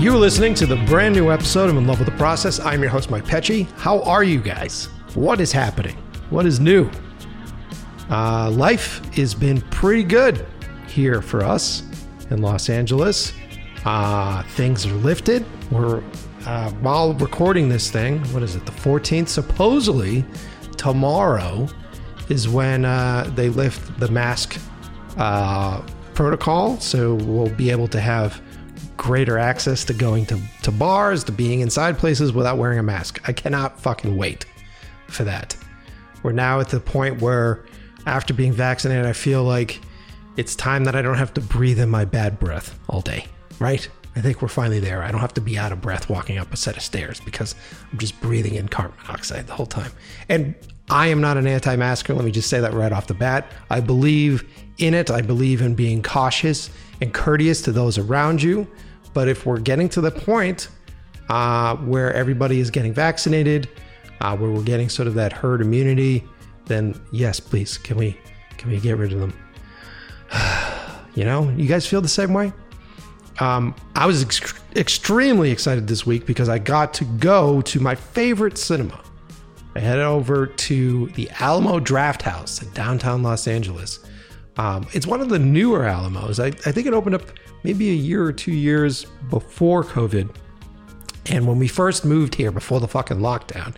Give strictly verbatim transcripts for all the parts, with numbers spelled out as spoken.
You're listening to the brand new episode of In Love with the Process. I'm your host, Mike Pecci. How are you guys? What is happening? What is new? Uh, life has been pretty good here for us in Los Angeles. Uh, things are lifted. We're uh, while recording this thing, what is it, the fourteenth? Supposedly, tomorrow is when uh, they lift the mask uh, protocol. So we'll be able to have greater access to going to, to bars, to being inside places without wearing a mask. I cannot fucking wait for that. We're now at the point where after being vaccinated, I feel like it's time that I don't have to breathe in my bad breath all day, right? I think we're finally there. I don't have to be out of breath walking up a set of stairs because I'm just breathing in carbon monoxide the whole time. And I am not an anti-masker. Let me just say that right off the bat. I believe in it. I believe in being cautious and courteous to those around you. But if we're getting to the point uh, where everybody is getting vaccinated, uh, where we're getting sort of that herd immunity, then yes, please, can we can we get rid of them? You know, you guys feel the same way? Um, I was ex- extremely excited this week because I got to go to my favorite cinema. I headed over to the Alamo Draft House in downtown Los Angeles. Um, it's one of the newer Alamos. I, I think it opened up maybe a year or two years before COVID. And when we first moved here, before the fucking lockdown,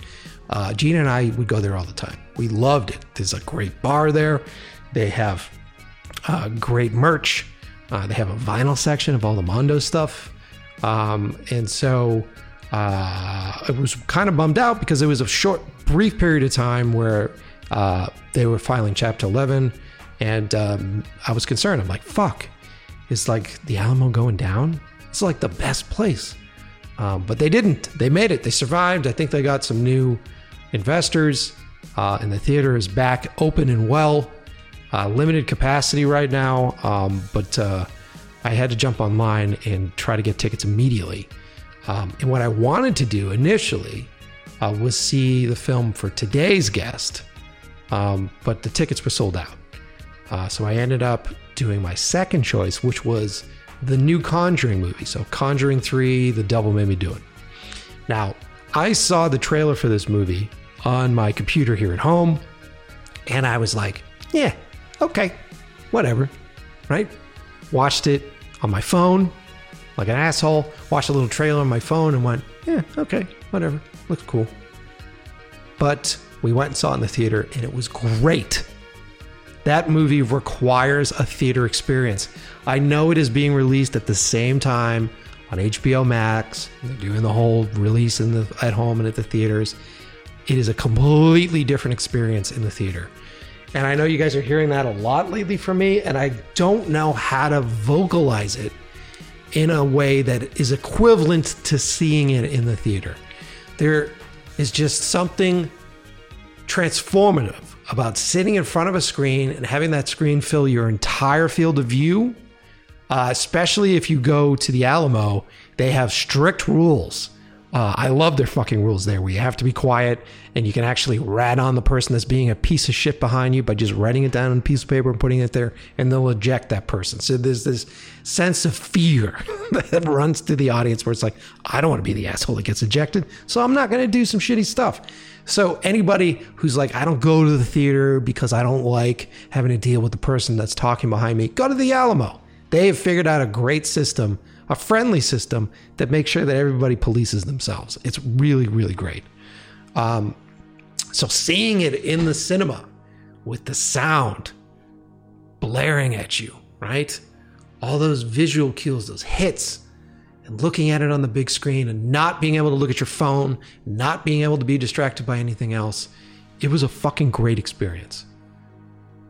uh, Gina and I would go there all the time. We loved it. There's a great bar there. They have uh, great merch. Uh, they have a vinyl section of all the Mondo stuff. Um, and so uh, I was kind of bummed out because it was a short, brief period of time where uh, they were filing Chapter eleven. And um, I was concerned. I'm like, fuck. It's like the Alamo going down. It's like the best place. Um, but they didn't. They made it. They survived. I think they got some new investors. Uh, and the theater is back open and well. Uh, limited capacity right now. Um, but uh, I had to jump online and try to get tickets immediately. Um, and what I wanted to do initially uh, was see the film for today's guest. Um, but the tickets were sold out. Uh, so I ended up doing my second choice, which was the new Conjuring movie. So Conjuring three, The Devil Made Me Do It. Now, I saw the trailer for this movie on my computer here at home, and I was like, yeah, okay, whatever, right? Watched it on my phone like an asshole, watched a little trailer on my phone and went, yeah, okay, whatever, looks cool. But we went and saw it in the theater, and it was great. That movie requires a theater experience. I know it is being released at the same time on H B O Max. They're doing the whole release in the, at home and at the theaters. It is a completely different experience in the theater. And I know you guys are hearing that a lot lately from me, and I don't know how to vocalize it in a way that is equivalent to seeing it in the theater. There is just something transformative about sitting in front of a screen and having that screen fill your entire field of view, uh, especially if you go to the Alamo. They have strict rules. Uh, I love their fucking rules there, where you have to be quiet and you can actually rat on the person that's being a piece of shit behind you by just writing it down on a piece of paper and putting it there, and they'll eject that person. So there's this sense of fear that runs through the audience where it's like, I don't want to be the asshole that gets ejected, so I'm not going to do some shitty stuff. So anybody who's like, I don't go to the theater because I don't like having to deal with the person that's talking behind me, go to the Alamo. They have figured out a great system, a friendly system that makes sure that everybody polices themselves. It's really, really great. Um, so seeing it in the cinema with the sound blaring at you, right? All those visual cues, those hits, and looking at it on the big screen and not being able to look at your phone, not being able to be distracted by anything else. It was a fucking great experience.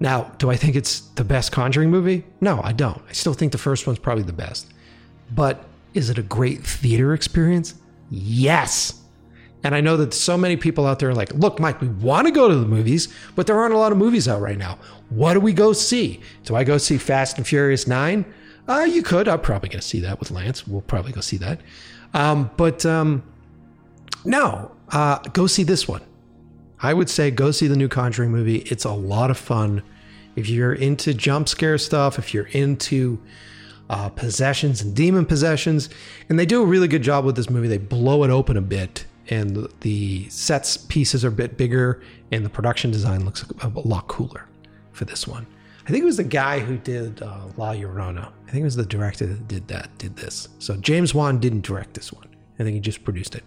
Now, do I think it's the best Conjuring movie? No, I don't. I still think the first one's probably the best. But is it a great theater experience? Yes. And I know that so many people out there are like, look, Mike, we want to go to the movies, but there aren't a lot of movies out right now. What do we go see? Do I go see Fast and Furious nine? Uh, you could. I'm probably going to see that with Lance. We'll probably go see that. Um, but um, no, uh, go see this one. I would say go see the new Conjuring movie. It's a lot of fun. If you're into jump scare stuff, if you're into uh, possessions and demon possessions. And they do a really good job with this movie. They blow it open a bit, and the sets pieces are a bit bigger, and the production design looks a lot cooler for this one. I think it was the guy who did uh, La Llorona. I think it was the director that did that, did this. So James Wan didn't direct this one. I think he just produced it.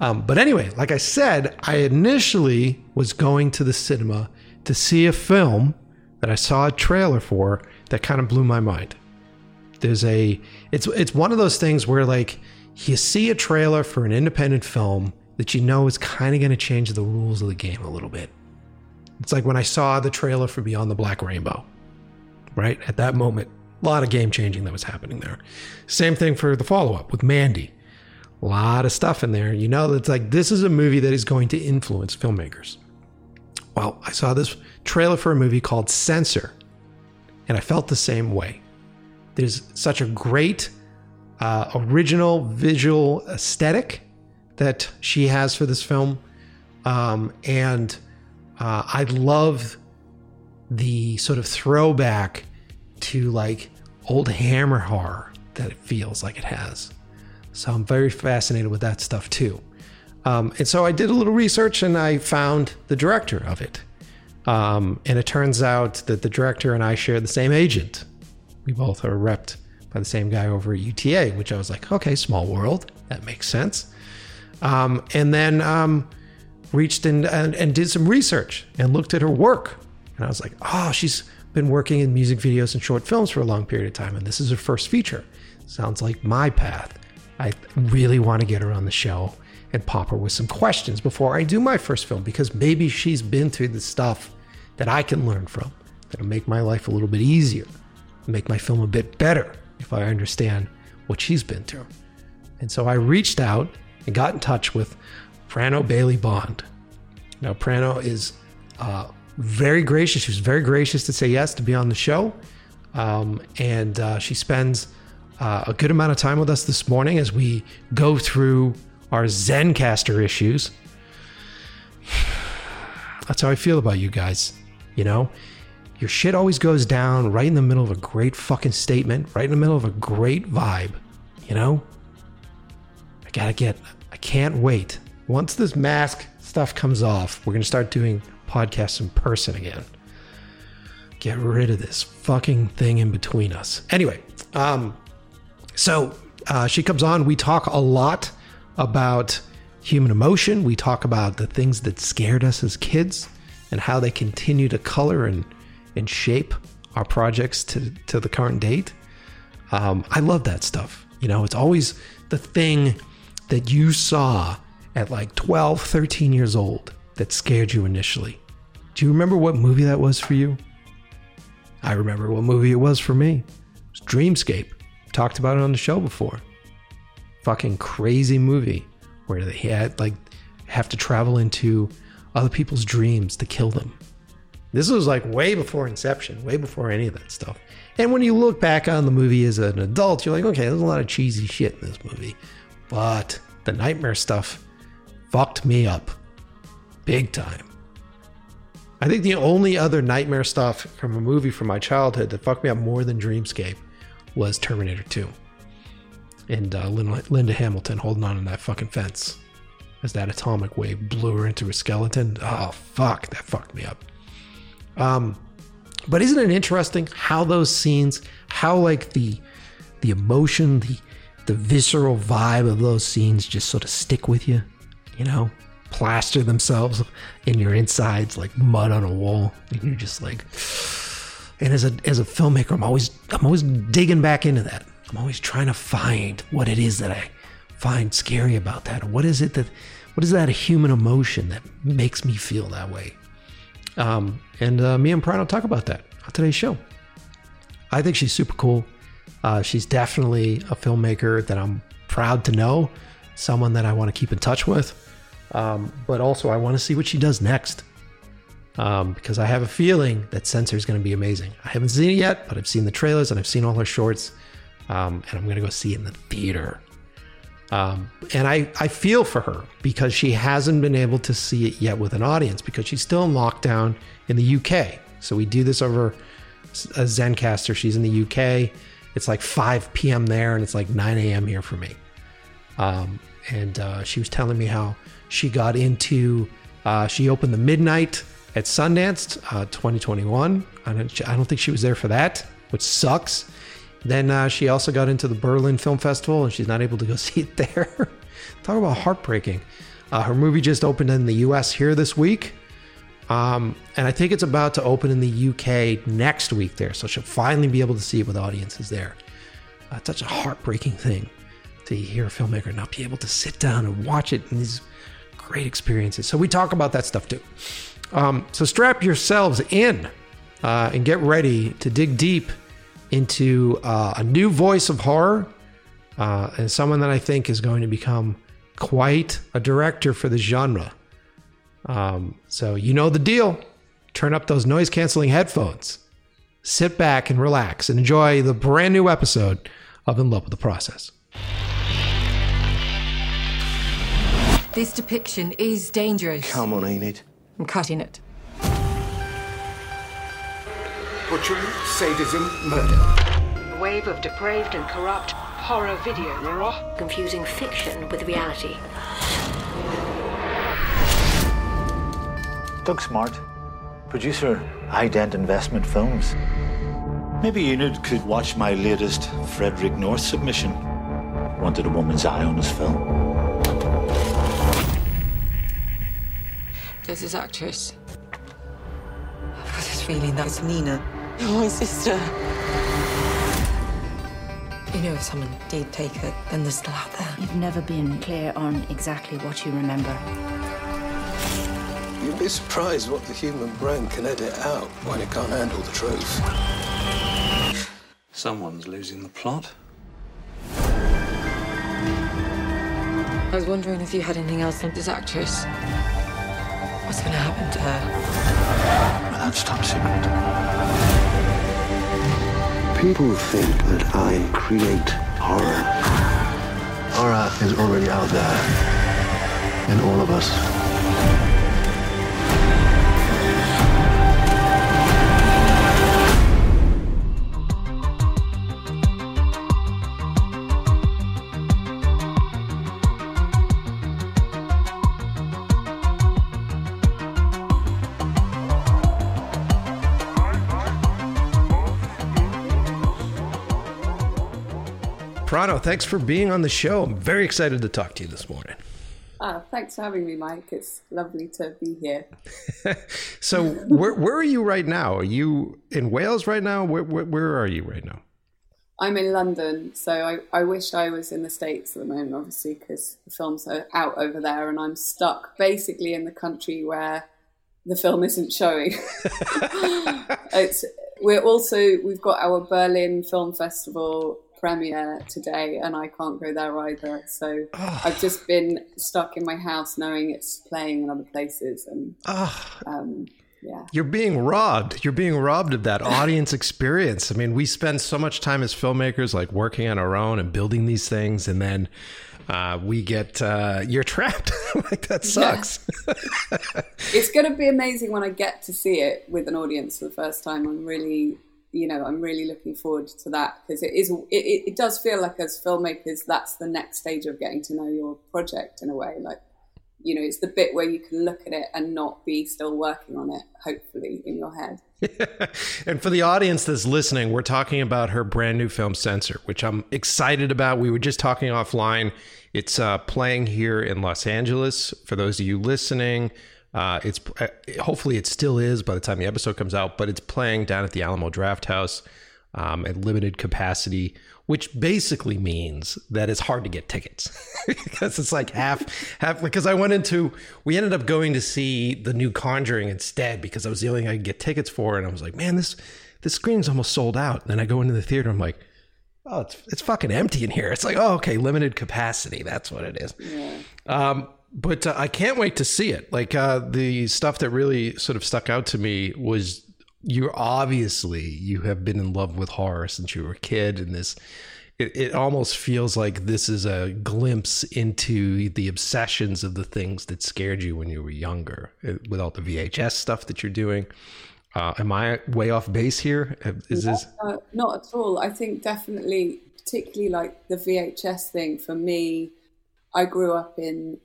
Um, but anyway, like I said, I initially was going to the cinema to see a film that I saw a trailer for that kind of blew my mind. There's a, it's it's one of those things where, like, you see a trailer for an independent film that you know is kind of going to change the rules of the game a little bit. It's like when I saw the trailer for Beyond the Black Rainbow, right? At that moment, a lot of game changing that was happening there. Same thing for the follow-up with Mandy. A lot of stuff in there. You know, it's like, this is a movie that is going to influence filmmakers. Well, I saw this trailer for a movie called Censor, and I felt the same way. There's such a great uh, original visual aesthetic that she has for this film. Um, and uh, I love the sort of throwback to, like, old hammer horror that it feels like it has. So I'm very fascinated with that stuff too. Um, and so I did a little research and I found the director of it. Um, and it turns out that the director and I share the same agent. We both are repped by the same guy over at U T A, which I was like, okay, small world. That makes sense. Um, and then um, reached in and, and did some research and looked at her work. And I was like, oh, she's been working in music videos and short films for a long period of time. And this is her first feature. Sounds like my path. I really want to get her on the show and pop her with some questions before I do my first film, because maybe she's been through the stuff that I can learn from, that'll make my life a little bit easier, make my film a bit better if I understand what she's been through. And so I reached out and got in touch with Prano Bailey Bond. Now, Prano is uh, very gracious. She was very gracious to say yes to be on the show. Um, and uh, she spends Uh, a good amount of time with us this morning as we go through our Zencastr issues. That's how I feel about you guys. You know, your shit always goes down right in the middle of a great fucking statement, right in the middle of a great vibe. You know, I gotta get, I can't wait. Once this mask stuff comes off, we're gonna start doing podcasts in person again. Get rid of this fucking thing in between us. Anyway, um, So uh, she comes on. We talk a lot about human emotion. We talk about the things that scared us as kids and how they continue to color and, and shape our projects to, to the current date. Um, I love that stuff. You know, it's always the thing that you saw at like twelve, thirteen years old that scared you initially. Do you remember what movie that was for you? I remember what movie it was for me. It was Dreamscape. Talked about it on the show before. Fucking crazy movie where they had like have to travel into other people's dreams to kill them. This was like way before Inception, way before any of that stuff. And when you look back on the movie as an adult, you're like, okay, there's a lot of cheesy shit in this movie, but the nightmare stuff fucked me up big time. I think the only other nightmare stuff from a movie from my childhood that fucked me up more than Dreamscape was Terminator two. And uh, Linda Hamilton holding on to that fucking fence as that atomic wave blew her into a skeleton. Oh, fuck, that fucked me up. Um, but isn't it interesting how those scenes, how like the the emotion, the, the visceral vibe of those scenes just sort of stick with you, you know, plaster themselves in your insides like mud on a wall. And you're just like... And as a as a filmmaker, I'm always I'm always digging back into that. I'm always trying to find what it is that I find scary about that. What is it that, what is that human emotion that makes me feel that way? Um, and uh, me and Prano talk about that on today's show. I think she's super cool. Uh, she's definitely a filmmaker that I'm proud to know, someone that I want to keep in touch with. Um, but also, I want to see what she does next. Um, because I have a feeling that Censor is going to be amazing. I haven't seen it yet, but I've seen the trailers and I've seen all her shorts. Um, and I'm going to go see it in the theater. Um, and I, I feel for her because she hasn't been able to see it yet with an audience because she's still in lockdown in the U K. So we do this over a Zencastr. She's in the U K it's like five p.m. there and it's like nine a.m. here for me. Um, and uh, she was telling me how she got into, uh, she opened the midnight at Sundance uh, twenty twenty-one. I don't, I don't think she was there for that, which sucks. Then uh, she also got into the Berlin Film Festival and she's not able to go see it there. Talk about heartbreaking. Uh, her movie just opened in the U S here this week. Um, and I think it's about to open in the U K next week there. So she'll finally be able to see it with audiences there. Uh, it's such a heartbreaking thing to hear a filmmaker not be able to sit down and watch it in these great experiences. So we talk about that stuff too. Um, so strap yourselves in uh, and get ready to dig deep into uh, a new voice of horror uh, and someone that I think is going to become quite a director for the genre. Um, so you know the deal. Turn up those noise-canceling headphones. Sit back and relax and enjoy the brand new episode of In Love with the Process. This depiction is dangerous. Come on, Enid. I'm cutting it. Butchery, sadism, murder. A wave of depraved and corrupt horror video. Raw. Confusing fiction with reality. Doug Smart, producer, Ident Investment Films. Maybe Enid could watch my latest Frederick North submission. Wanted a woman's eye on his film. There's his actress. I've got this feeling that's Nina, my sister. You know, if someone did take her, then they're still out there. You've never been clear on exactly what you remember. You'd be surprised what the human brain can edit out when it can't handle the truth. Someone's losing the plot. I was wondering if you had anything else on this actress. What's going to happen to her? Well, that's top secret. People think that I create horror. Horror is already out there in all of us. Prano, thanks for being on the show. I'm very excited to talk to you this morning. Oh, thanks for having me, Mike. It's lovely to be here. So where where are you right now? Are you in Wales right now? Where where, where are you right now? I'm in London. So I, I wish I was in the States at the moment, obviously, because the films are out over there and I'm stuck basically in the country where the film isn't showing. it's we're also we've got our Berlin Film Festival premiere today and I can't go there either, so oh. I've just been stuck in my house knowing it's playing in other places and oh. um yeah you're being robbed you're being robbed of that audience experience. I mean, we spend so much time as filmmakers like working on our own and building these things, and then uh we get uh you're trapped. Like, that sucks. Yeah. It's gonna be amazing when I get to see it with an audience for the first time. I'm really You know, I'm really looking forward to that, because it is. It, it does feel like, as filmmakers, that's the next stage of getting to know your project in a way. Like, you know, it's the bit where you can look at it and not be still working on it, hopefully, in your head. And for the audience that's listening, we're talking about her brand new film, Censor, which I'm excited about. We were just talking offline. It's uh, playing here in Los Angeles. For those of you listening, Uh, it's uh, hopefully it still is by the time the episode comes out, but it's playing down at the Alamo Draft House um, at limited capacity, which basically means that it's hard to get tickets because it's like half, half. Because I went into, we ended up going to see the new Conjuring instead because I was the only thing I could get tickets for, and I was like, man, this this screening's almost sold out. And then I go into the theater, I'm like, oh, it's it's fucking empty in here. It's like, oh, okay, limited capacity. That's what it is. Yeah. Um, But uh, I can't wait to see it. Like uh, the stuff that really sort of stuck out to me was you're obviously you have been in love with horror since you were a kid. And this it, it almost feels like this is a glimpse into the obsessions of the things that scared you when you were younger with all the V H S stuff that you're doing. Uh, am I way off base here? Is yeah, this uh, not at all? I think definitely, particularly like the V H S thing for me. I grew up in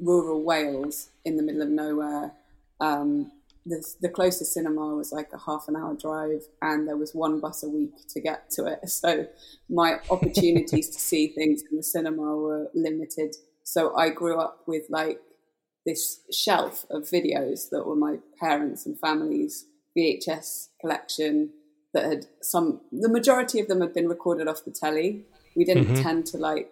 rural Wales, in the middle of nowhere. Um, the, the closest cinema was like a half an hour drive, and there was one bus a week to get to it. So my opportunities to see things in the cinema were limited. So I grew up with like this shelf of videos that were my parents' and family's V H S collection that had some, the majority of them had been recorded off the telly. We didn't mm-hmm. tend to like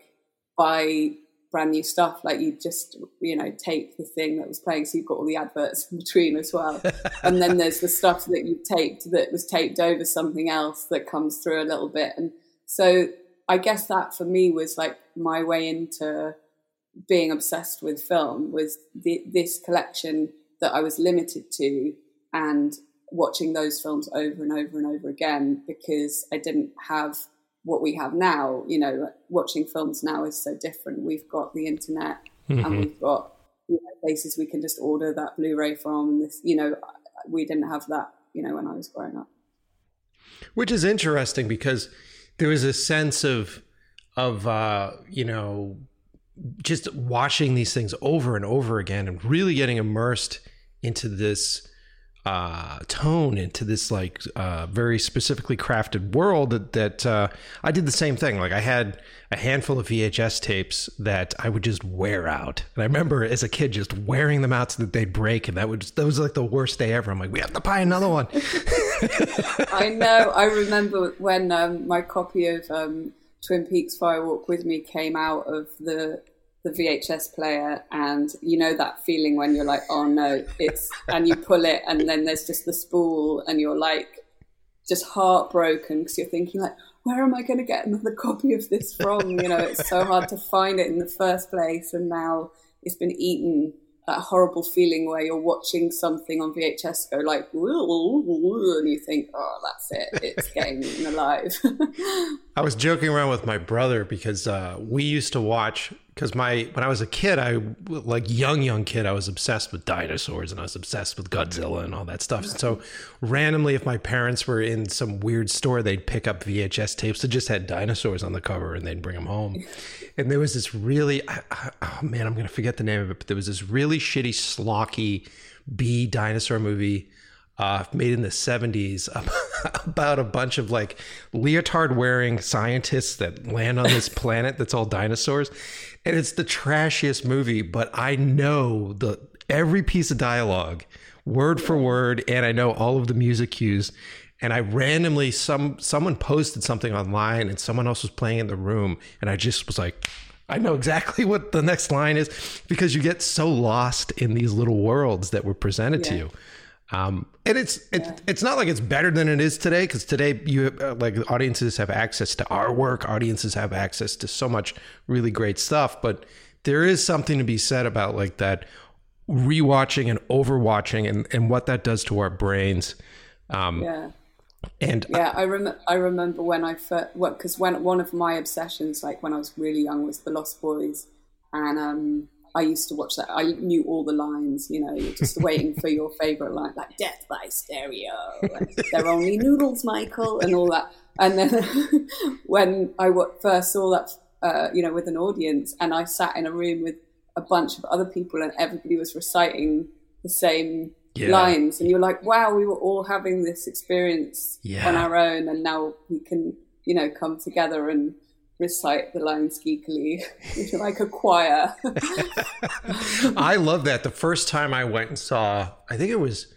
buy brand new stuff. Like you just, you know, take the thing that was playing. So you've got all the adverts in between as well. And then there's the stuff that you taped that was taped over something else that comes through a little bit. And so I guess that for me was like my way into being obsessed with film was the, this collection that I was limited to and watching those films over and over and over again, because I didn't have what we have now. You know, watching films now is so different. We've got the internet mm-hmm. and we've got, you know, places we can just order that Blu-ray from. This, you know, we didn't have that, you know, when I was growing up. Which is interesting because there was a sense of, of uh, you know, just watching these things over and over again and really getting immersed into this uh, tone, into this like uh, very specifically crafted world that, that uh, I did the same thing. Like I had a handful of V H S tapes that I would just wear out. And I remember as a kid just wearing them out so that they'd break. And that would just, that was like the worst day ever. I'm like, we have to buy another one. I know. I remember when um, my copy of um, Twin Peaks Fire Walk with Me came out of the the V H S player, and you know that feeling when you're like, oh no, it's, and you pull it and then there's just the spool and you're like just heartbroken because you're thinking like, where am I going to get another copy of this from? You know, it's so hard to find it in the first place, and now it's been eaten. That horrible feeling where you're watching something on V H S go like, woo, woo, woo, and you think, oh, that's it. It's getting eaten alive. I was joking around with my brother because uh, we used to watch, because my when I was a kid, I like young, young kid, I was obsessed with dinosaurs and I was obsessed with Godzilla and all that stuff. So randomly, if my parents were in some weird store, they'd pick up V H S tapes that just had dinosaurs on the cover and they'd bring them home. And there was this really, I, I, oh man, I'm going to forget the name of it, but there was this really shitty, slocky B dinosaur movie uh, made in the seventies about a bunch of like leotard wearing scientists that land on this planet that's all dinosaurs. And it's the trashiest movie, but I know the every piece of dialogue, word for word, and I know all of the music cues. And I randomly, some someone posted something online and someone else was playing in the room. And I just was like, I know exactly what the next line is, because you get so lost in these little worlds that were presented yeah. to you. Um, and it's it, yeah. it's not like it's better than it is today, because today you uh, like audiences have access to our work. Audiences have access to so much really great stuff. But there is something to be said about like that rewatching and overwatching and, and what that does to our brains. Um, yeah. And yeah, I, I remember. I remember when I first, well, because when one of my obsessions, like when I was really young, was the Lost Boys, and um, I used to watch that. I knew all the lines. You know, you're just waiting for your favorite line, like "Death by Stereo," and "They're only noodles, Michael," and all that. And then when I first saw that, uh, you know, with an audience, and I sat in a room with a bunch of other people, and everybody was reciting the same. Yeah. lines, and you're like, wow, we were all having this experience yeah. on our own, and now we can, you know, come together and recite the lines geekily like a choir. I love that. The first time I went and saw, I think it was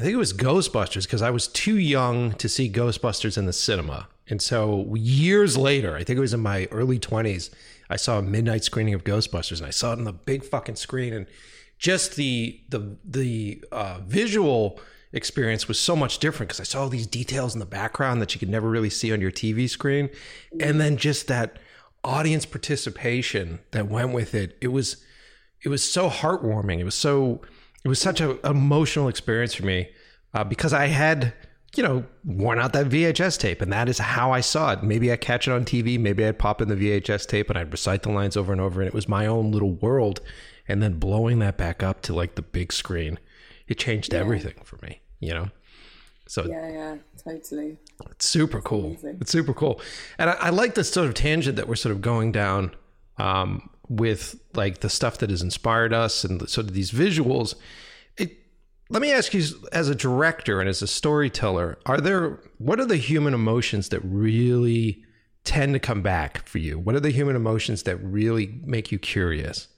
I think it was Ghostbusters, because I was too young to see Ghostbusters in the cinema. And so years later, I think it was in my early twenties, I saw a midnight screening of Ghostbusters, and I saw it on the big fucking screen, and just the the the uh, visual experience was so much different, because I saw all these details in the background that you could never really see on your T V screen. And then just that audience participation that went with it, it was it was so heartwarming. It was so it was such an emotional experience for me uh, because I had, you know, worn out that V H S tape, and that is how I saw it. Maybe I catch it on T V, maybe I'd pop in the V H S tape and I'd recite the lines over and over, and it was my own little world. And then blowing that back up to like the big screen, it changed yeah. everything for me, you know? So yeah, yeah, totally. It's super cool. Amazing. It's super cool. And I, I like this sort of tangent that we're sort of going down um, with like the stuff that has inspired us and sort of these visuals. It, let me ask you, as a director and as a storyteller, are there, what are the human emotions that really tend to come back for you? What are the human emotions that really make you curious?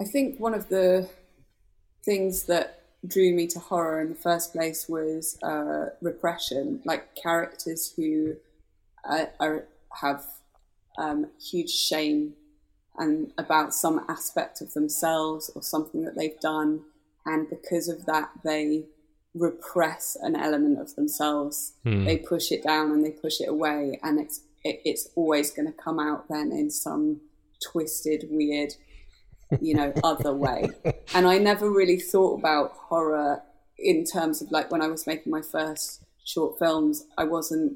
I think one of the things that drew me to horror in the first place was uh, repression, like characters who uh, are, have um, huge shame and about some aspect of themselves or something that they've done, and because of that they repress an element of themselves. Hmm. They push it down and they push it away, and it's it, it's always going to come out then in some twisted, weird, you know, other way. And I never really thought about horror in terms of, like, when I was making my first short films, I wasn't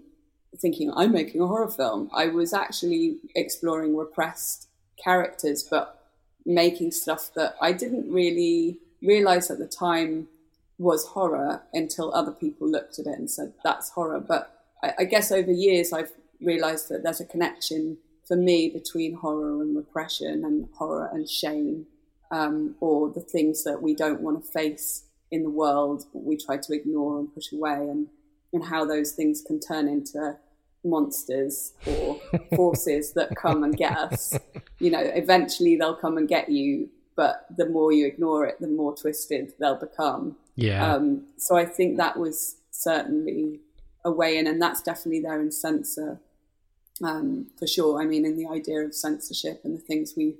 thinking I'm making a horror film. I was actually exploring repressed characters, but making stuff that I didn't really realize at the time was horror until other people looked at it and said, that's horror. But I, I guess over years, I've realized that there's a connection for me between horror and repression and horror and shame, um, or the things that we don't want to face in the world, but we try to ignore and push away, and, and how those things can turn into monsters or forces that come and get us. You know, eventually they'll come and get you, but the more you ignore it, the more twisted they'll become. Yeah. Um, so I think that was certainly a way in, and that's definitely there in Censor. Um, for sure. I mean, in the idea of censorship and the things we,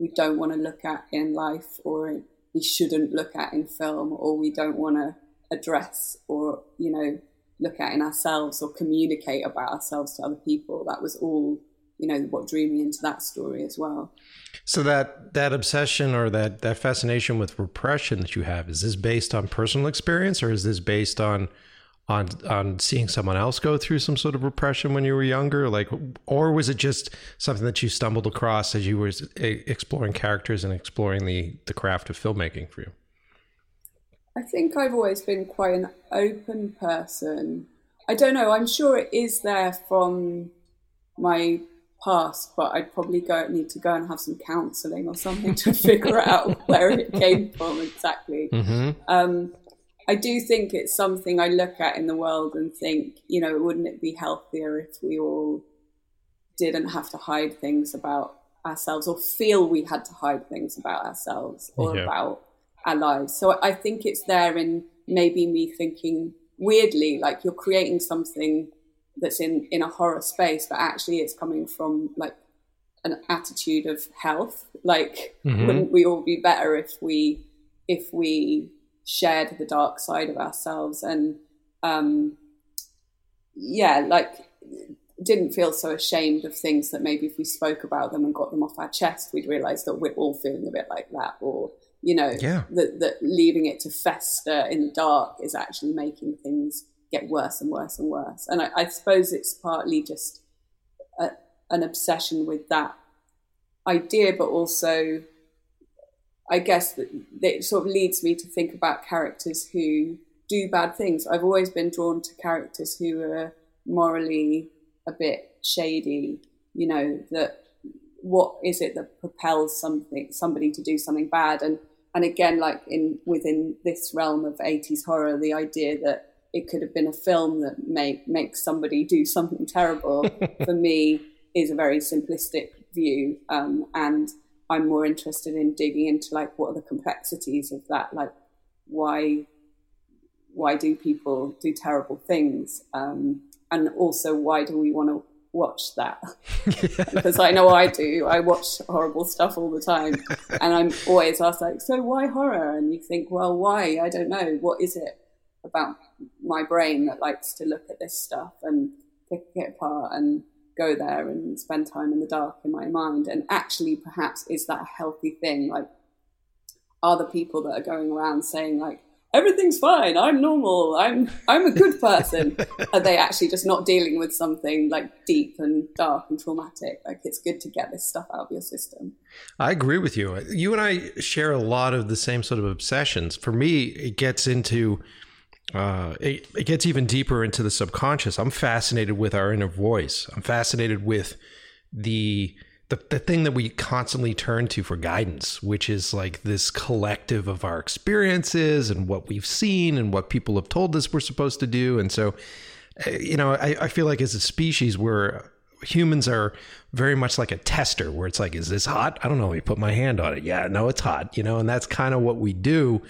we don't want to look at in life, or we shouldn't look at in film, or we don't want to address or, you know, look at in ourselves or communicate about ourselves to other people. That was all, you know, what drew me into that story as well. So that, that obsession or that, that fascination with repression that you have, is this based on personal experience, or is this based on on on seeing someone else go through some sort of repression when you were younger? Like, or was it just something that you stumbled across as you were exploring characters and exploring the, the craft of filmmaking for you? I think I've always been quite an open person. I don't know. I'm sure it is there from my past, but I'd probably go need to go and have some counselling or something to figure out where it came from exactly. Mm-hmm. Um, I do think it's something I look at in the world and think, you know, wouldn't it be healthier if we all didn't have to hide things about ourselves, or feel we had to hide things about ourselves or yeah. about our lives. So I think it's there in maybe me thinking weirdly, like you're creating something that's in, in a horror space, but actually it's coming from like an attitude of health. Like, mm-hmm. wouldn't we all be better if we, if we, shared the dark side of ourselves, and um yeah like didn't feel so ashamed of things that maybe if we spoke about them and got them off our chest, we'd realize that we're all feeling a bit like that, or you know yeah. that, that leaving it to fester in the dark is actually making things get worse and worse and worse. And I, I suppose it's partly just a, an obsession with that idea, but also I guess that it sort of leads me to think about characters who do bad things. I've always been drawn to characters who are morally a bit shady, you know, that what is it that propels something, somebody to do something bad? And, and again, like in, within this realm of eighties horror, the idea that it could have been a film that make, makes somebody do something terrible for me is a very simplistic view. Um, and, I'm more interested in digging into like what are the complexities of that, like why why do people do terrible things, um, and also why do we want to watch that? Because I know I do. I watch horrible stuff all the time, and I'm always asked like, so why horror? And you think, well, why? I don't know. What is it about my brain that likes to look at this stuff and pick it apart and go there and spend time in the dark in my mind? And actually, perhaps, is that a healthy thing? Like, are the people that are going around saying like everything's fine, I'm normal, I'm I'm a good person, are they actually just not dealing with something like deep and dark and traumatic? Like, it's good to get this stuff out of your system. I agree with you. You and I share a lot of the same sort of obsessions. For me, it gets into Uh, it, it gets even deeper into the subconscious. I'm fascinated with our inner voice. I'm fascinated with the, the the thing that we constantly turn to for guidance, which is like this collective of our experiences and what we've seen and what people have told us we're supposed to do. And so, you know, I, I feel like as a species, we're humans are very much like a tester where it's like, is this hot? I don't know. Let me put my hand on it. Yeah, no, it's hot, you know, and that's kind of what we do.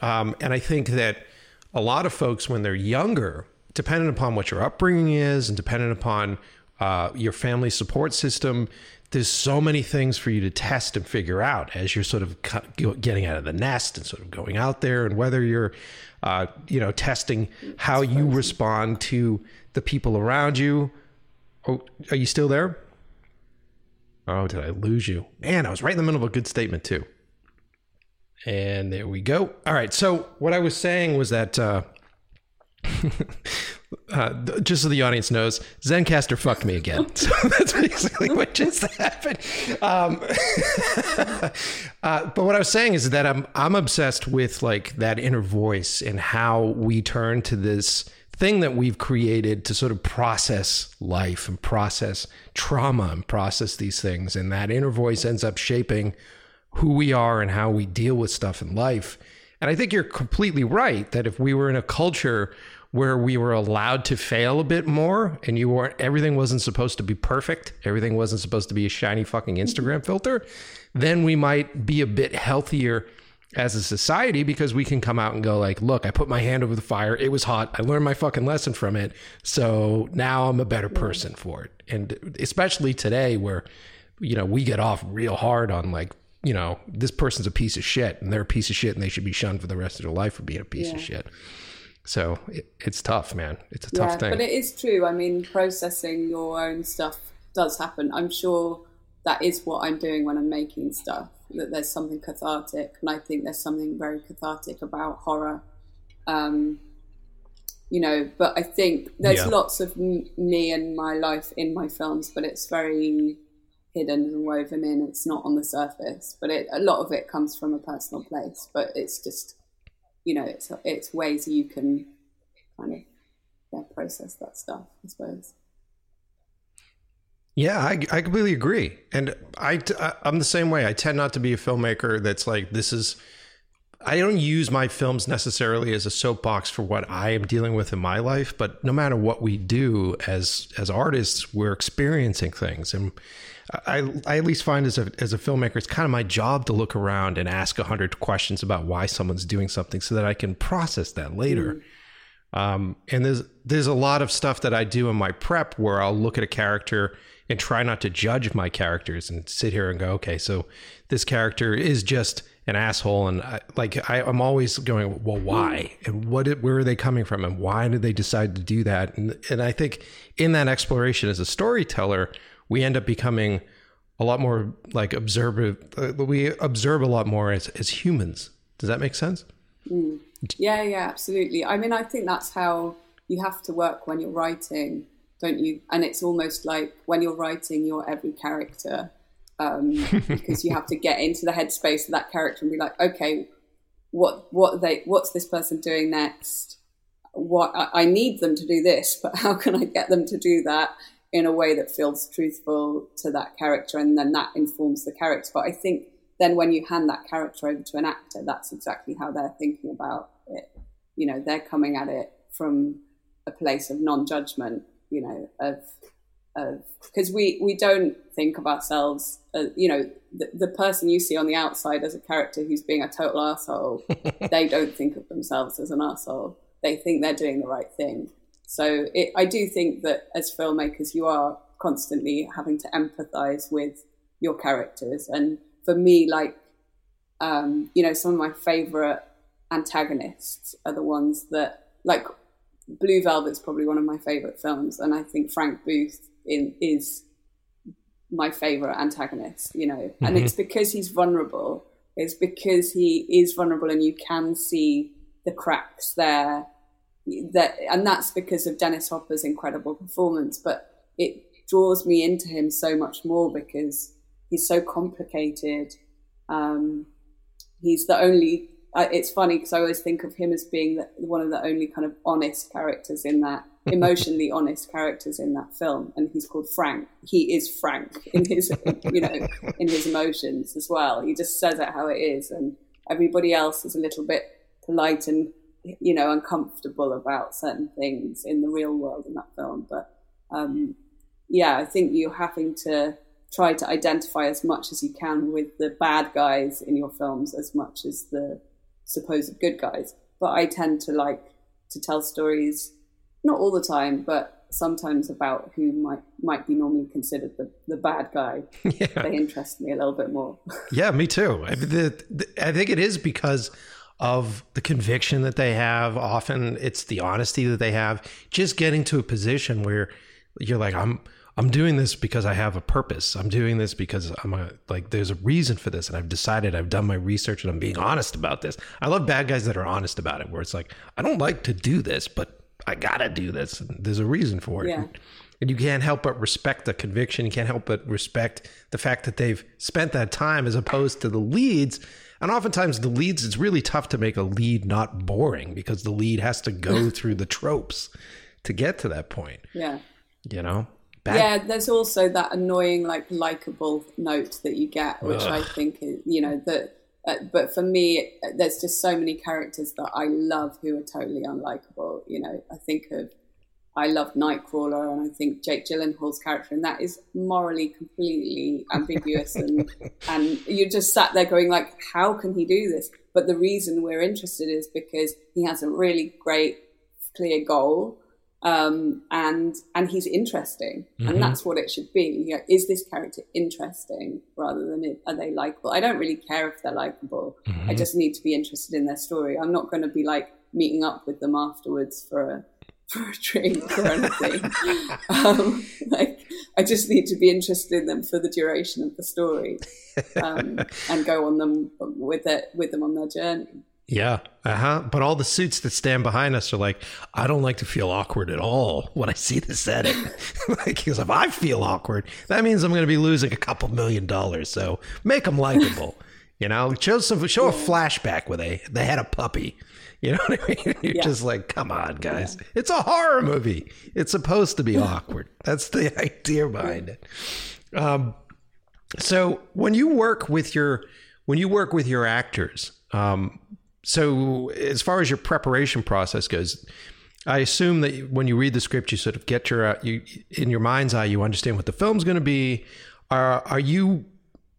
Um, and I think that a lot of folks, when they're younger, dependent upon what your upbringing is and dependent upon uh, your family support system, there's so many things for you to test and figure out as you're sort of getting out of the nest and sort of going out there, and whether you're, uh, you know, testing how you respond to the people around you. Oh, are you still there? Oh, did I lose you? Man, I was right in the middle of a good statement, too. And there we go. All right. So what I was saying was that uh, uh, just so the audience knows, Zencastr fucked me again. So that's basically what just happened. Um, uh, but what I was saying is that I'm I'm obsessed with like that inner voice and how we turn to this thing that we've created to sort of process life and process trauma and process these things. And that inner voice ends up shaping who we are and how we deal with stuff in life. And I think you're completely right that if we were in a culture where we were allowed to fail a bit more and you weren't, everything wasn't supposed to be perfect, everything wasn't supposed to be a shiny fucking Instagram filter, then we might be a bit healthier as a society, because we can come out and go like, look, I put my hand over the fire. It was hot. I learned my fucking lesson from it. So now I'm a better person for it. And especially today where, you know, we get off real hard on like, you know, this person's a piece of shit and they're a piece of shit and they should be shunned for the rest of their life for being a piece yeah. of shit. So it, it's tough, man. It's a tough yeah, thing. But it is true. I mean, processing your own stuff does happen. I'm sure that is what I'm doing when I'm making stuff, that there's something cathartic. And I think there's something very cathartic about horror. Um, you know, but I think there's yeah. lots of m- me and my life in my films, but it's very hidden and woven in. It's not on the surface, but it, a lot of it comes from a personal place. But it's just, you know, it's it's ways you can kind of yeah, process that stuff, I suppose. Yeah, I, I completely agree, and I, I I'm the same way. I tend not to be a filmmaker that's like, this is. I don't use my films necessarily as a soapbox for what I am dealing with in my life, but no matter what we do as as artists, we're experiencing things. And I, I at least find as a as a filmmaker, it's kind of my job to look around and ask a hundred questions about why someone's doing something so that I can process that later. Mm. Um, and there's there's a lot of stuff that I do in my prep where I'll look at a character and try not to judge my characters and sit here and go, okay, so this character is just an asshole. And I, like, I, I'm always going, well, why? And what, did, where are they coming from? And why did they decide to do that? And, and I think in that exploration as a storyteller, we end up becoming a lot more like observative. Uh, we observe a lot more as, as humans. Does that make sense? Mm. Yeah, yeah, absolutely. I mean, I think that's how you have to work when you're writing, don't you? And it's almost like when you're writing, you're every character. Um, because you have to get into the headspace of that character and be like, okay, what what they what's this person doing next? What I, I need them to do this, but how can I get them to do that in a way that feels truthful to that character? And then that informs the character. But I think then when you hand that character over to an actor, that's exactly how they're thinking about it. You know, they're coming at it from a place of non-judgment. You know, of because we, we don't think of ourselves, uh, you know, the, the person you see on the outside as a character who's being a total arsehole, they don't think of themselves as an arsehole. They think they're doing the right thing. So it, I do think that as filmmakers, you are constantly having to empathize with your characters. And for me, like, um, you know, some of my favorite antagonists are the ones that, like, Blue Velvet's probably one of my favorite films. And I think Frank Booth In, is my favorite antagonist, you know, mm-hmm. and it's because he's vulnerable. It's because he is vulnerable, and you can see the cracks there. That, and that's because of Dennis Hopper's incredible performance. But it draws me into him so much more because he's so complicated. Um, he's the only I, it's funny because I always think of him as being the, one of the only kind of honest characters in that, emotionally honest characters in that film. And he's called Frank. He is Frank in his, you know, in his emotions as well. He just says it how it is. And everybody else is a little bit polite and, you know, uncomfortable about certain things in the real world in that film. But um, yeah, I think you're having to try to identify as much as you can with the bad guys in your films as much as the supposed good guys. But I tend to like to tell stories, not all the time, but sometimes about who might might be normally considered the, the bad guy. Yeah. They interest me a little bit more. Yeah, me too. I, the, the, I think it is because of the conviction that they have. Often it's the honesty that they have. Just getting to a position where you're like, I'm I'm doing this because I have a purpose. I'm doing this because I'm a, like, there's a reason for this. And I've decided, I've done my research and I'm being honest about this. I love bad guys that are honest about it, where it's like, I don't like to do this, but I gotta do this. And there's a reason for it. Yeah. And, and you can't help but respect the conviction. You can't help but respect the fact that they've spent that time as opposed to the leads. And oftentimes the leads, it's really tough to make a lead not boring because the lead has to go through the tropes to get to that point. Yeah. You know? That? Yeah, there's also that annoying, like, likable note that you get, which Ugh. I think, is, you know, that. Uh, but for me, there's just so many characters that I love who are totally unlikable. You know, I think of, I love Nightcrawler, and I think Jake Gyllenhaal's character, and that is morally completely ambiguous, and and you're just sat there going, like, how can he do this? But the reason we're interested is because he has a really great, clear goal. Um, and and he's interesting, mm-hmm. and that's what it should be. You know, is this character interesting rather than it, are they likable? I don't really care if they're likable. Mm-hmm. I just need to be interested in their story. I'm not going to be like meeting up with them afterwards for a for a drink or anything. um, like I just need to be interested in them for the duration of the story, um, and go on them with it with them on their journey. Yeah. Uh-huh. But all the suits that stand behind us are like, I don't like to feel awkward at all when I see this edit. Like, because if I feel awkward, that means I'm going to be losing a couple million dollars. So make them likable. You know, show some, show yeah. a flashback where they, they had a puppy. You know what I mean? You're yeah. just like, come on, guys. Yeah. It's a horror movie. It's supposed to be awkward. That's the idea behind it. Um, so when you work with your, when you work with your actors, um, so as far as your preparation process goes, I assume that when you read the script, you sort of get your, uh, you in your mind's eye, you understand what the film's going to be. Are, are you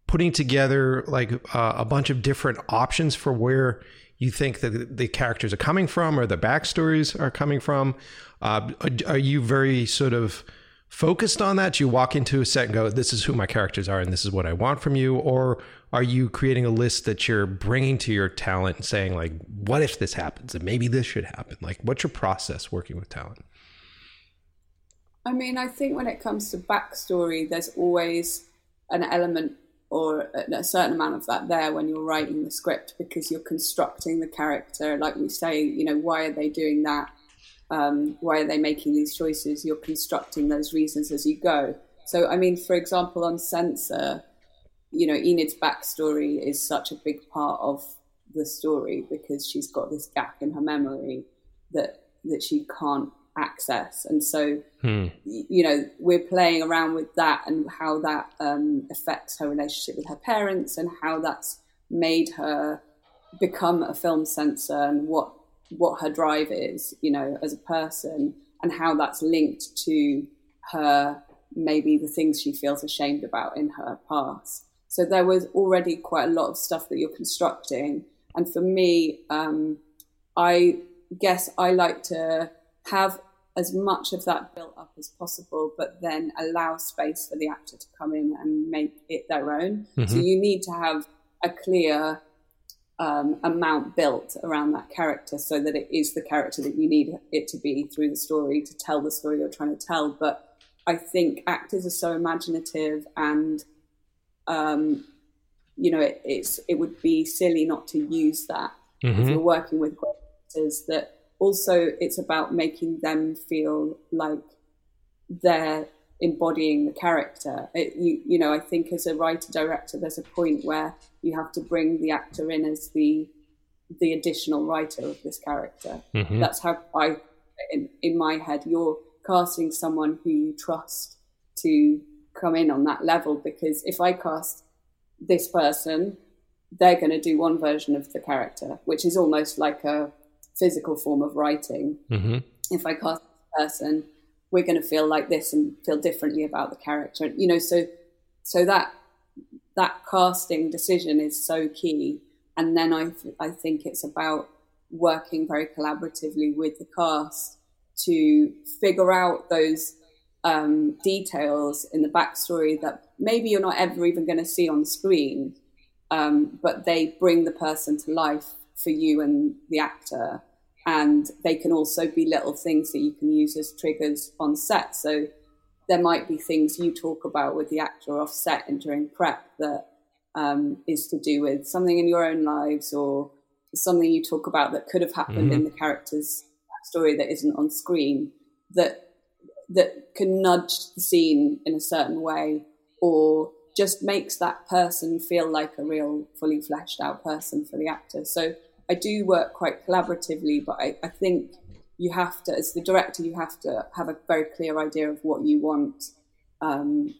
putting together like uh, a bunch of different options for where you think that the characters are coming from or the backstories are coming from? Uh, are you very sort of focused on that? Do you walk into a set and go, this is who my characters are and this is what I want from you? Or are you creating a list that you're bringing to your talent and saying, like, what if this happens and maybe this should happen? Like, what's your process working with talent? I mean, I think when it comes to backstory, there's always an element or a certain amount of that there when you're writing the script, because you're constructing the character. Like we say, you know, why are they doing that? Um, why are they making these choices? You're constructing those reasons as you go. So, I mean, for example, on Censor, you know, Enid's backstory is such a big part of the story because she's got this gap in her memory that that she can't access. And so, hmm. you know, we're playing around with that and how that um, affects her relationship with her parents and how that's made her become a film censor and what what her drive is, you know, as a person, and how that's linked to her, maybe the things she feels ashamed about in her past. So there was already quite a lot of stuff that you're constructing. And for me, um, I guess I like to have as much of that built up as possible, but then allow space for the actor to come in and make it their own. Mm-hmm. So you need to have a clear Um, amount built around that character so that it is the character that you need it to be through the story to tell the story you're trying to tell. But I think actors are so imaginative and, um, you know, it, it's it would be silly not to use that mm-hmm. if you're working with great actors. That also it's about making them feel like they're embodying the character. It, you, you know, I think as a writer-director, there's a point where you have to bring the actor in as the the additional writer of this character. Mm-hmm. That's how I, in, in my head, you're casting someone who you trust to come in on that level, because if I cast this person, they're going to do one version of the character, which is almost like a physical form of writing. Mm-hmm. If I cast this person, we're going to feel like this and feel differently about the character. You know, so so that that casting decision is so key. And then I th- I think it's about working very collaboratively with the cast to figure out those um, details in the backstory that maybe you're not ever even going to see on screen, um, but they bring the person to life for you and the actor. And they can also be little things that you can use as triggers on set. So there might be things you talk about with the actor off set and during prep that um, is to do with something in your own lives or something you talk about that could have happened mm-hmm. in the character's story that isn't on screen, that that can nudge the scene in a certain way or just makes that person feel like a real, fully fleshed out person for the actor. So I do work quite collaboratively, but I, I think you have to, as the director, you have to have a very clear idea of what you want, um,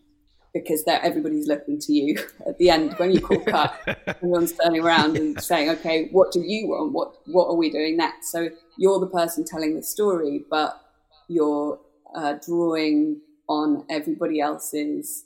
because everybody's looking to you at the end. When you call cut, everyone's turning around and saying, okay, what do you want? What what are we doing next? So you're the person telling the story, but you're uh, drawing on everybody else's,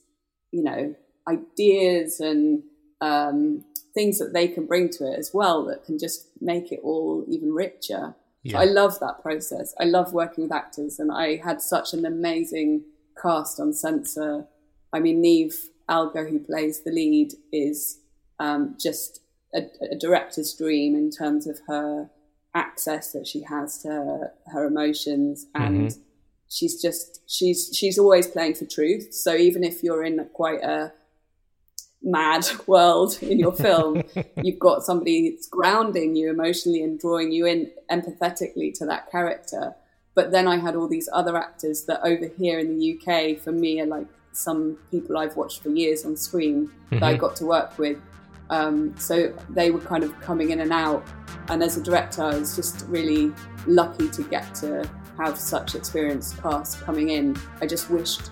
you know, ideas and um things that they can bring to it as well that can just make it all even richer. Yeah. I love that process. I love working with actors, and I had such an amazing cast on Censor. I mean, Neve Algo, who plays the lead, is um, just a, a director's dream in terms of her access that she has to her, her emotions. And mm-hmm. she's just, she's, she's always playing for truth. So even if you're in quite a mad world in your film, you've got somebody that's grounding you emotionally and drawing you in empathetically to that character. But then I had all these other actors that over here in the U K for me are like some people I've watched for years on screen mm-hmm. that I got to work with, um, so they were kind of coming in and out, and as a director I was just really lucky to get to have such experienced cast coming in. I just wished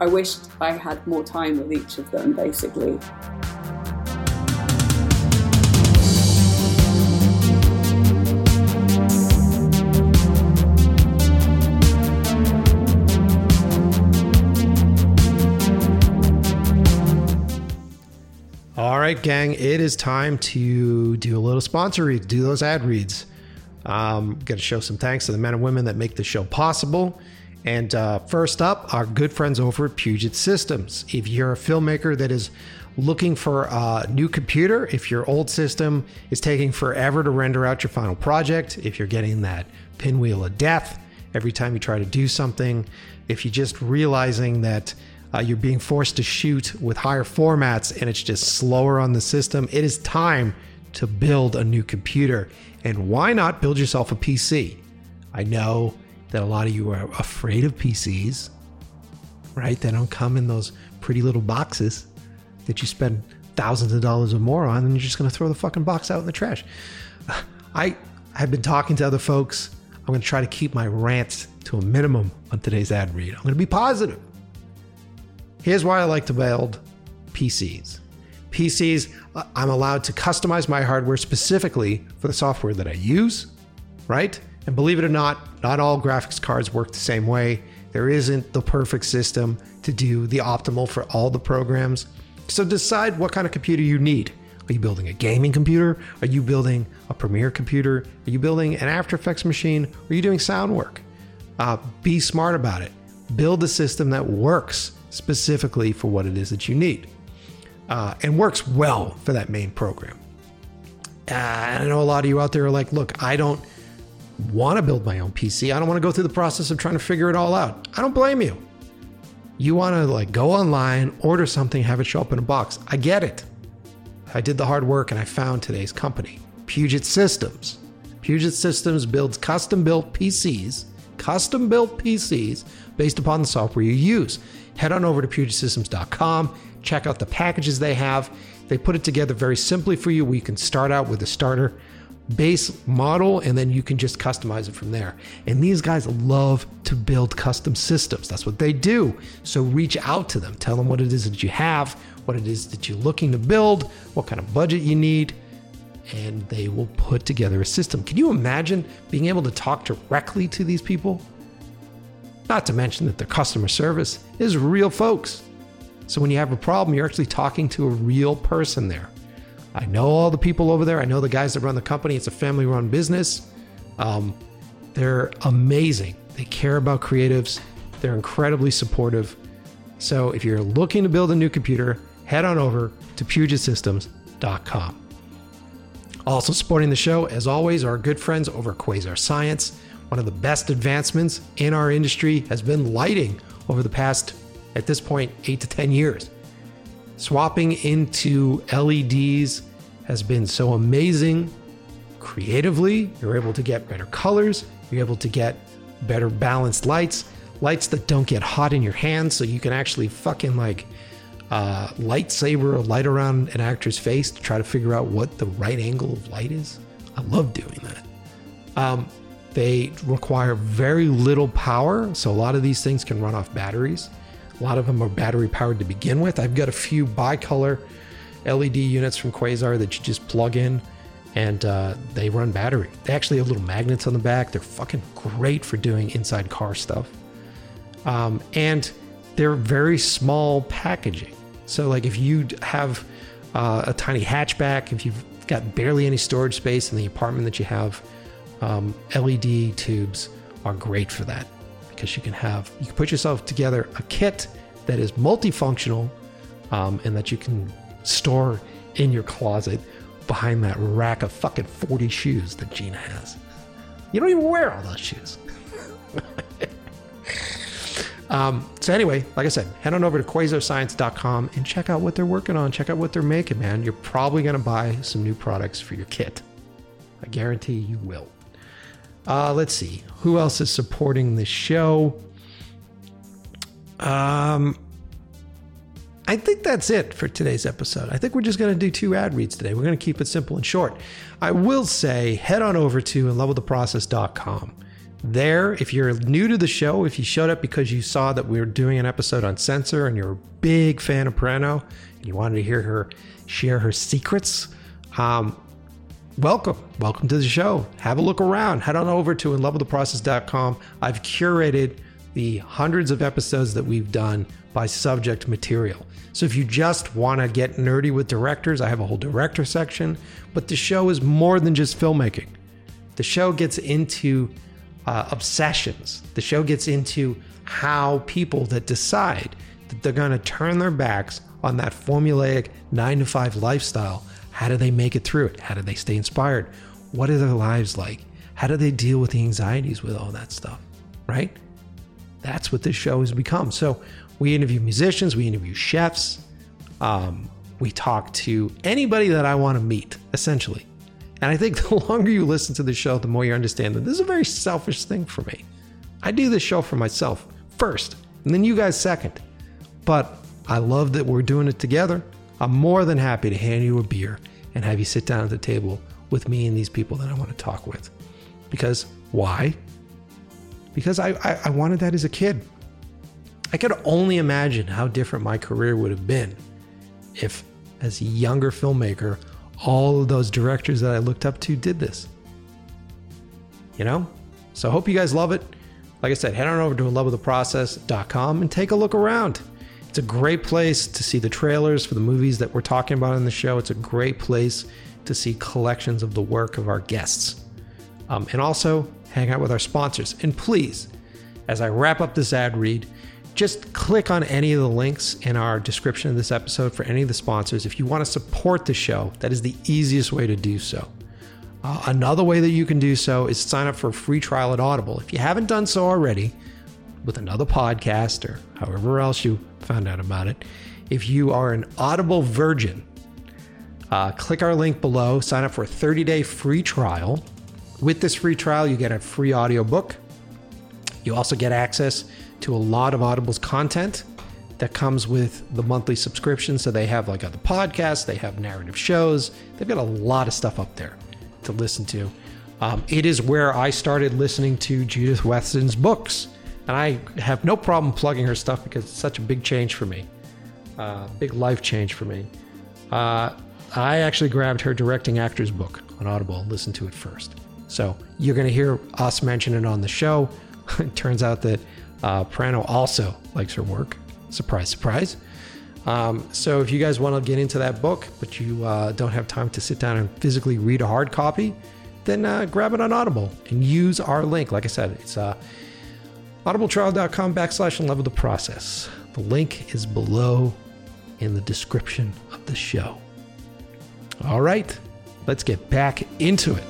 I wished I had more time with each of them, basically. All right, gang, it is time to do a little sponsor read, do those ad reads. Um, going to show some thanks to the men and women that make this show possible. And uh, first up, our good friends over at Puget Systems. If you're a filmmaker that is looking for a new computer, if your old system is taking forever to render out your final project, if you're getting that pinwheel of death every time you try to do something, if you're just realizing that uh, you're being forced to shoot with higher formats and it's just slower on the system, it is time to build a new computer. And why not build yourself a P C? I know that a lot of you are afraid of P Cs, right? They don't come in those pretty little boxes that you spend thousands of dollars or more on, and you're just going to throw the fucking box out in the trash. I have been talking to other folks. I'm going to try to keep my rants to a minimum on today's ad read. I'm going to be positive. Here's why I like to build P Cs. P Cs, I'm allowed to customize my hardware specifically for the software that I use, right? And believe it or not, not all graphics cards work the same way. There isn't the perfect system to do the optimal for all the programs. So decide what kind of computer you need. Are you building a gaming computer? Are you building a Premiere computer? Are you building an After Effects machine? Are you doing sound work? Uh, be smart about it. Build a system that works specifically for what it is that you need, uh, and works well for that main program. Uh, I know a lot of you out there are like, look, I don't want to build my own P C. I don't want to go through the process of trying to figure it all out. I don't blame you. You want to like go online, order something, have it show up in a box. I get it. I did the hard work and I found today's company, Puget Systems. Puget Systems builds custom-built P Cs, custom-built P Cs based upon the software you use. Head on over to puget systems dot com, check out the packages they have. They put it together very simply for you. We can start out with a starter base model, and then you can just customize it from there. And these guys love to build custom systems. That's what they do. So reach out to them. Tell them what it is that you have, what it is that you're looking to build, what kind of budget you need, and they will put together a system. Can you imagine being able to talk directly to these people? Not to mention that their customer service is real folks. So when you have a problem, you're actually talking to a real person there. I know all the people over there. I know the guys that run the company. It's a family-run business. Um, they're amazing. They care about creatives. They're incredibly supportive. So if you're looking to build a new computer, head on over to Puget Systems dot com. Also supporting the show, as always, are our good friends over at Quasar Science. One of the best advancements in our industry has been lighting over the past, at this point, eight to ten years. Swapping into L E Ds has been so amazing. Creatively, you're able to get better colors. You're able to get better balanced lights, lights that don't get hot in your hands, so you can actually fucking like uh, lightsaber or light around an actor's face to try to figure out what the right angle of light is. I love doing that. Um, they require very little power, so a lot of these things can run off batteries. A lot of them are battery powered to begin with. I've got a few bi-color L E D units from Quasar that you just plug in and uh, they run battery. They actually have little magnets on the back. They're fucking great for doing inside car stuff. Um, and they're very small packaging. So like if you have uh, a tiny hatchback, if you've got barely any storage space in the apartment that you have, um, L E D tubes are great for that. Because you can have, you can put yourself together a kit that is multifunctional um, and that you can store in your closet behind that rack of fucking forty shoes that Gina has. You don't even wear all those shoes. um, so anyway, like I said, head on over to quasar science dot com and check out what they're working on. Check out what they're making, man. You're probably going to buy some new products for your kit. I guarantee you will. Uh, let's see. Who else is supporting the show? Um, I think that's it for today's episode. I think we're just going to do two ad reads today. We're going to keep it simple and short. I will say head on over to in love with the process dot com. There, if you're new to the show, if you showed up because you saw that we were doing an episode on Censor and you're a big fan of Prano and you wanted to hear her share her secrets, um, Welcome. Welcome to the show. Have a look around. Head on over to in love with the process dot com. I've curated the hundreds of episodes that we've done by subject material. So if you just want to get nerdy with directors, I have a whole director section. But the show is more than just filmmaking. The show gets into uh, obsessions. The show gets into how people that decide that they're going to turn their backs on that formulaic nine to five lifestyle. How do they make it through it? How do they stay inspired? What are their lives like? How do they deal with the anxieties with all that stuff, right? That's what this show has become. So we interview musicians, we interview chefs, um, we talk to anybody that I want to meet, essentially. And I think the longer you listen to the show, the more you understand that this is a very selfish thing for me. I do this show for myself first, and then you guys second. But I love that we're doing it together. I'm more than happy to hand you a beer and have you sit down at the table with me and these people that I want to talk with. Because why? Because I, I, I wanted that as a kid. I could only imagine how different my career would have been if, as a younger filmmaker, all of those directors that I looked up to did this. You know? So I hope you guys love it. Like I said, head on over to in love with the process dot com and take a look around. It's a great place to see the trailers for the movies that we're talking about in the show. It's a great place to see collections of the work of our guests. Um, and also hang out with our sponsors. And please, as I wrap up this ad read, just click on any of the links in our description of this episode for any of the sponsors. If you want to support the show, that is the easiest way to do so. Uh, another way that you can do so is sign up for a free trial at Audible. If you haven't done so already, with another podcast or however else you found out about it. If you are an Audible virgin, uh, click our link below, sign up for a thirty-day free trial. With this free trial, you get a free audiobook. You also get access to a lot of Audible's content that comes with the monthly subscription. So they have like other podcasts, they have narrative shows. They've got a lot of stuff up there. to listen to. Um, it is where I started listening to Judith Weston's books. And I have no problem plugging her stuff because it's such a big change for me. Uh, big life change for me. Uh, I actually grabbed her Directing Actors book on Audible and listened to it first. So you're going to hear us mention it on the show. It turns out that uh, Prano also likes her work. Surprise, surprise. Um, so if you guys want to get into that book, but you uh, don't have time to sit down and physically read a hard copy, then uh, grab it on Audible and use our link. Like I said, it's uh, audibletrial.com backslash and level the process. The link is below in the description of the show. All right, let's get back into it.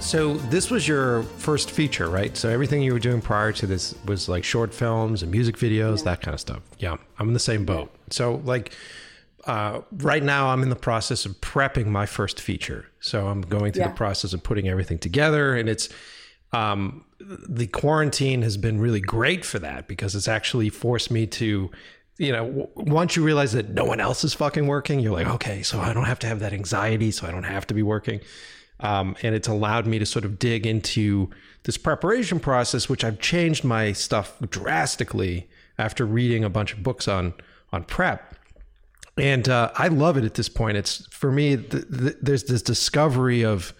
So this was your first feature, right? So everything you were doing prior to this was like short films and music videos, yeah. that kind of stuff. Yeah, I'm in the same boat. So like uh, right now I'm in the process of prepping my first feature. So I'm going through yeah. the process of putting everything together. And it's um, the quarantine has been really great for that because it's actually forced me to, you know, w- once you realize that no one else is fucking working, you're like, okay, so I don't have to have that anxiety. So I don't have to be working. Um, and it's allowed me to sort of dig into this preparation process, which I've changed my stuff drastically after reading a bunch of books on on prep. And uh, I love it at this point. It's for me, th- th- there's this discovery of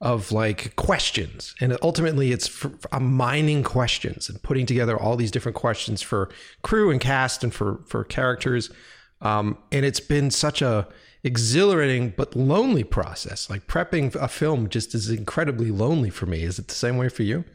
of like questions. And ultimately, it's for, I'm mining questions and putting together all these different questions for crew and cast and for, for characters. Um, and it's been such a exhilarating but lonely process. Like prepping a film just is incredibly lonely for me. Is it the same way for you?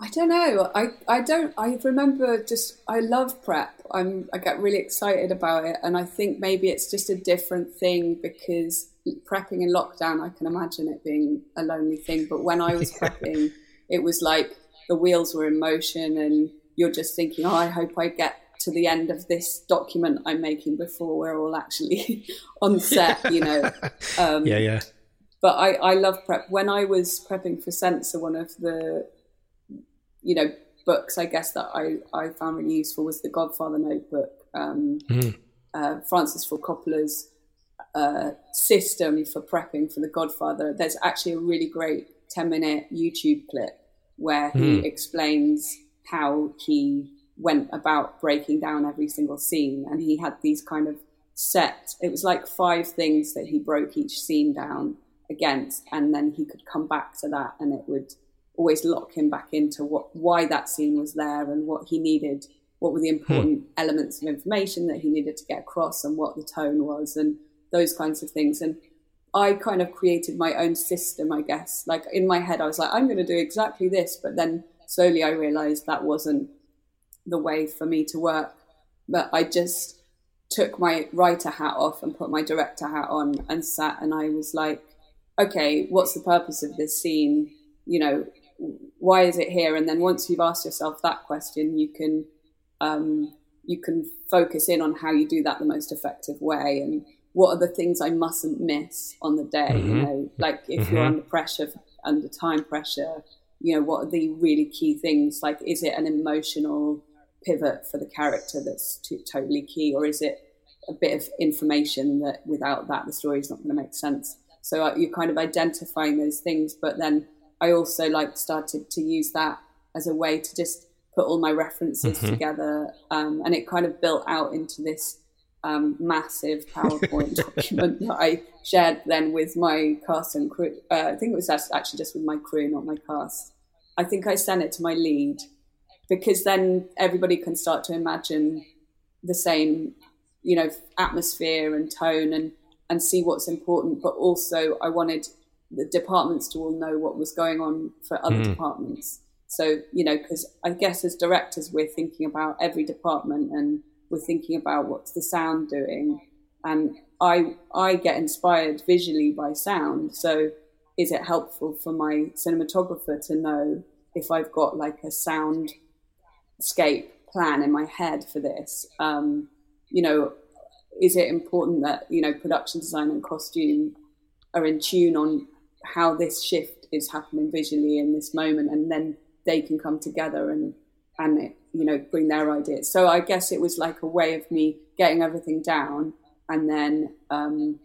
I don't know. I, I don't, I remember just, I love prep. I'm, I get really excited about it. And I think maybe it's just a different thing because prepping in lockdown, I can imagine it being a lonely thing. But when I was yeah. prepping, it was like the wheels were in motion and you're just thinking, oh, I hope I get to the end of this document I'm making before we're all actually on set, you know. Um, yeah, yeah. But I, I love prep. When I was prepping for Censor, one of the, you know, books I guess that I, I found really useful was the Godfather Notebook. Um, mm-hmm. uh, Francis Ford Coppola's uh, system for prepping for the Godfather. There's actually a really great ten minute YouTube clip where mm. he explains how he went about breaking down every single scene, and he had these kind of set, it was like five things that he broke each scene down against, and then he could come back to that and it would always lock him back into what why that scene was there and what he needed, what were the important hmm. elements of information that he needed to get across and what the tone was and those kinds of things. And I kind of created my own system, I guess. Like in my head I was like, I'm going to do exactly this, but then slowly I realized that wasn't the way for me to work. But I just took my writer hat off and put my director hat on and sat, and I was like, okay, what's the purpose of this scene? You know, why is it here? And then once you've asked yourself that question, you can um, you can focus in on how you do that the most effective way and what are the things I mustn't miss on the day, mm-hmm. you know, like if mm-hmm. you're under pressure, under time pressure, you know, what are the really key things? Like, is it an emotional pivot for the character that's too, totally key, or is it a bit of information that without that the story is not going to make sense? So uh, you're kind of identifying those things, but then I also like started to use that as a way to just put all my references mm-hmm. together, um, and it kind of built out into this um, massive PowerPoint document that I shared then with my cast and crew. Uh, I think it was actually just with my crew, not my cast. I think I sent it to my lead, because then everybody can start to imagine the same, you know, atmosphere and tone and, and see what's important. But also I wanted the departments to all know what was going on for other mm. departments. So, you know, because I guess as directors, we're thinking about every department and we're thinking about what's the sound doing. And I I get inspired visually by sound. So is it helpful for my cinematographer to know if I've got like a sound scape plan in my head for this, um, you know, is it important that, you know, production design and costume are in tune on how this shift is happening visually in this moment, and then they can come together and, and it, you know, bring their ideas. So I guess it was like a way of me getting everything down and then um,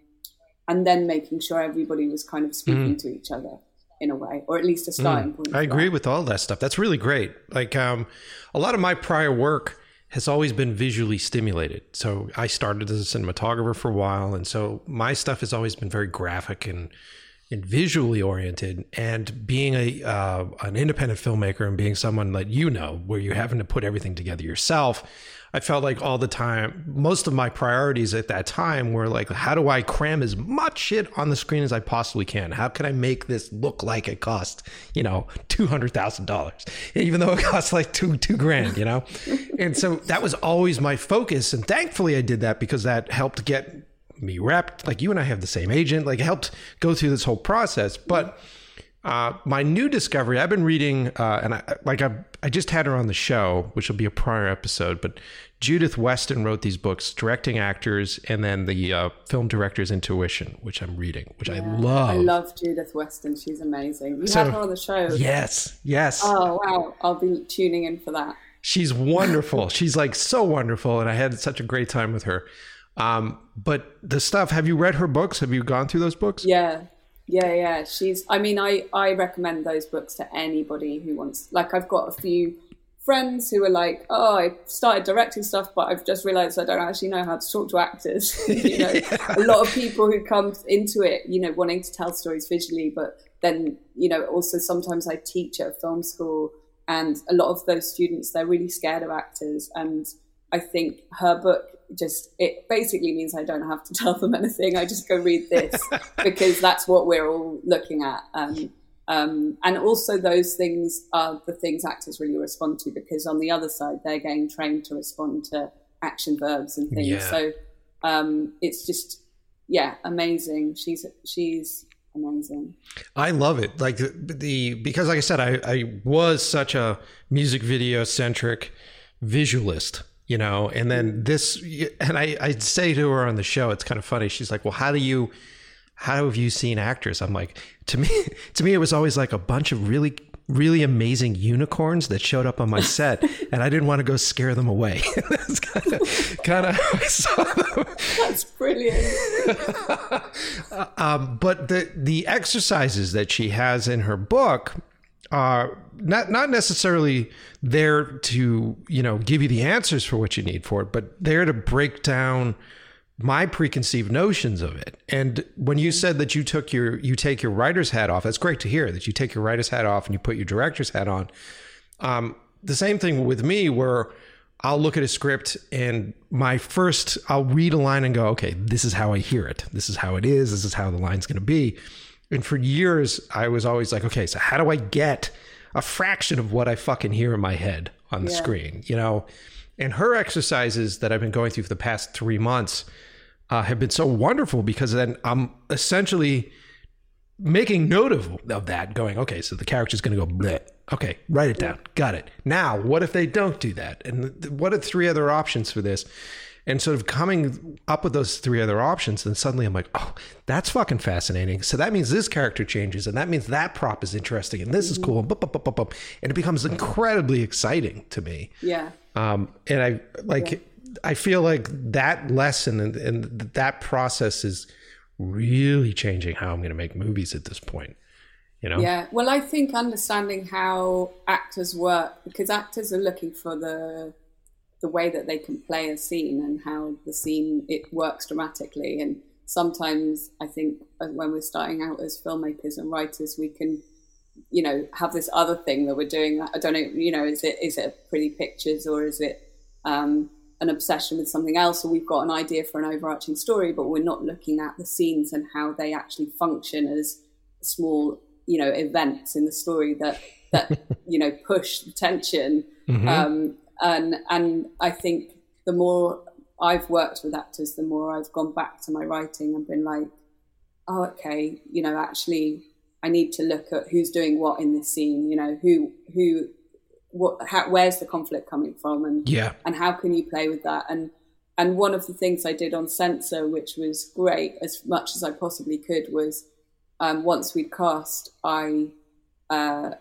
and then making sure everybody was kind of speaking mm. to each other in a way, or at least a starting mm. point. I agree with all that stuff. That's really great. Like um, a lot of my prior work has always been visually stimulated. So I started as a cinematographer for a while. And so my stuff has always been very graphic and, and visually oriented. And being a uh, an independent filmmaker and being someone that, you know, where you're having to put everything together yourself, I felt like all the time, most of my priorities at that time were like, how do I cram as much shit on the screen as I possibly can? How can I make this look like it cost, you know, two hundred thousand dollars, even though it costs like two, two grand, you know? And so that was always my focus. And thankfully I did that because that helped get me repped. Like you and I have the same agent, like helped go through this whole process. But uh, my new discovery, I've been reading uh, and I, like I, I just had her on the show, which will be a prior episode, but Judith Weston wrote these books, Directing Actors, and then the uh, Film Director's Intuition, which I'm reading, which yeah, I love. I love Judith Weston. She's amazing. You so, had her on the show. Yes, yes. Oh, wow. I'll be tuning in for that. She's wonderful. She's like so wonderful. And I had such a great time with her. Um, but the stuff, have you read her books? Have you gone through those books? Yeah. Yeah, yeah. She's, I mean, I, I recommend those books to anybody who wants, like, I've got a few friends who are like, oh, I started directing stuff, but I've just realized I don't actually know how to talk to actors. You know, yeah. A lot of people who come into it, you know, wanting to tell stories visually, but then, you know, also sometimes I teach at a film school, and a lot of those students, they're really scared of actors. And I think her book just, it basically means I don't have to tell them anything. I just go read this because that's what we're all looking at. Um, um, and also those things are the things actors really respond to, because on the other side, they're getting trained to respond to action verbs and things. Yeah. So um, it's just, yeah, amazing. She's, she's amazing. I love it. Like the, the because like I said, I, I was such a music video centric visualist. You know, and then this, and I, I say to her on the show, it's kind of funny. She's like, well, how do you, how have you seen actors? I'm like, to me, to me, it was always like a bunch of really, really amazing unicorns that showed up on my set and I didn't want to go scare them away. That's kind of, kind of, I saw them. That's brilliant. um, but the, the exercises that she has in her book are not not necessarily there to, you know, give you the answers for what you need for it, but there to break down my preconceived notions of it. And when you said that you took your you take your writer's hat off, that's great to hear that you take your writer's hat off and you put your director's hat on. Um, the same thing with me, where I'll look at a script and my first I'll read a line and go, okay, this is how I hear it. This is how it is. This is how the line's going to be. And for years, I was always like, okay, so how do I get a fraction of what I fucking hear in my head on the yeah. screen, you know? And her exercises that I've been going through for the past three months uh, have been so wonderful, because then I'm essentially making note of, of that, going, okay, so the character's going to go bleh. Okay, write it down. Got it. Now, what if they don't do that? And th- what are three other options for this? And sort of coming up with those three other options, and suddenly I'm like, oh, that's fucking fascinating. So that means this character changes, and that means that prop is interesting, and this is cool, and it becomes incredibly exciting to me. Yeah. Um, and I like, yeah. I feel like that lesson and, and that process is really changing how I'm going to make movies at this point. You know? Yeah. Well, I think understanding how actors work, because actors are looking for the. the way that they can play a scene and how the scene, it works dramatically. And sometimes I think when we're starting out as filmmakers and writers, we can, you know, have this other thing that we're doing. I don't know, you know, is it is it pretty pictures, or is it um, an obsession with something else? Or we've got an idea for an overarching story, but we're not looking at the scenes and how they actually function as small, you know, events in the story that, that you know, push the tension. Mm-hmm. Um, And and I think the more I've worked with actors, the more I've gone back to my writing and been like, oh, okay, you know, actually, I need to look at who's doing what in this scene. You know, who who what how, where's the conflict coming from, and yeah. and how can you play with that? And And one of the things I did on Censor, which was great, as much as I possibly could, was um, once we'd cast, I uh,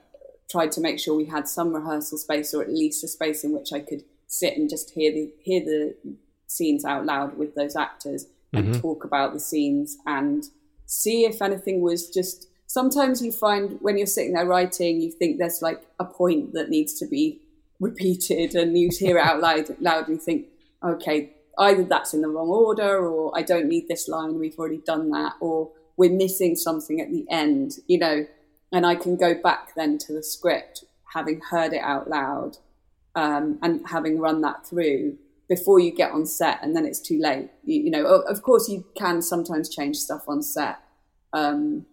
tried to make sure we had some rehearsal space, or at least a space in which I could sit and just hear the hear the scenes out loud with those actors and mm-hmm. talk about the scenes and see if anything was just... Sometimes you find when you're sitting there writing, you think there's like a point that needs to be repeated, and you hear it out loud, loud and you think, okay, either that's in the wrong order, or I don't need this line, we've already done that, or we're missing something at the end, you know, and I can go back then to the script, having heard it out loud um, and having run that through before you get on set, and then it's too late. You, you know, of course you can sometimes change stuff on set, um,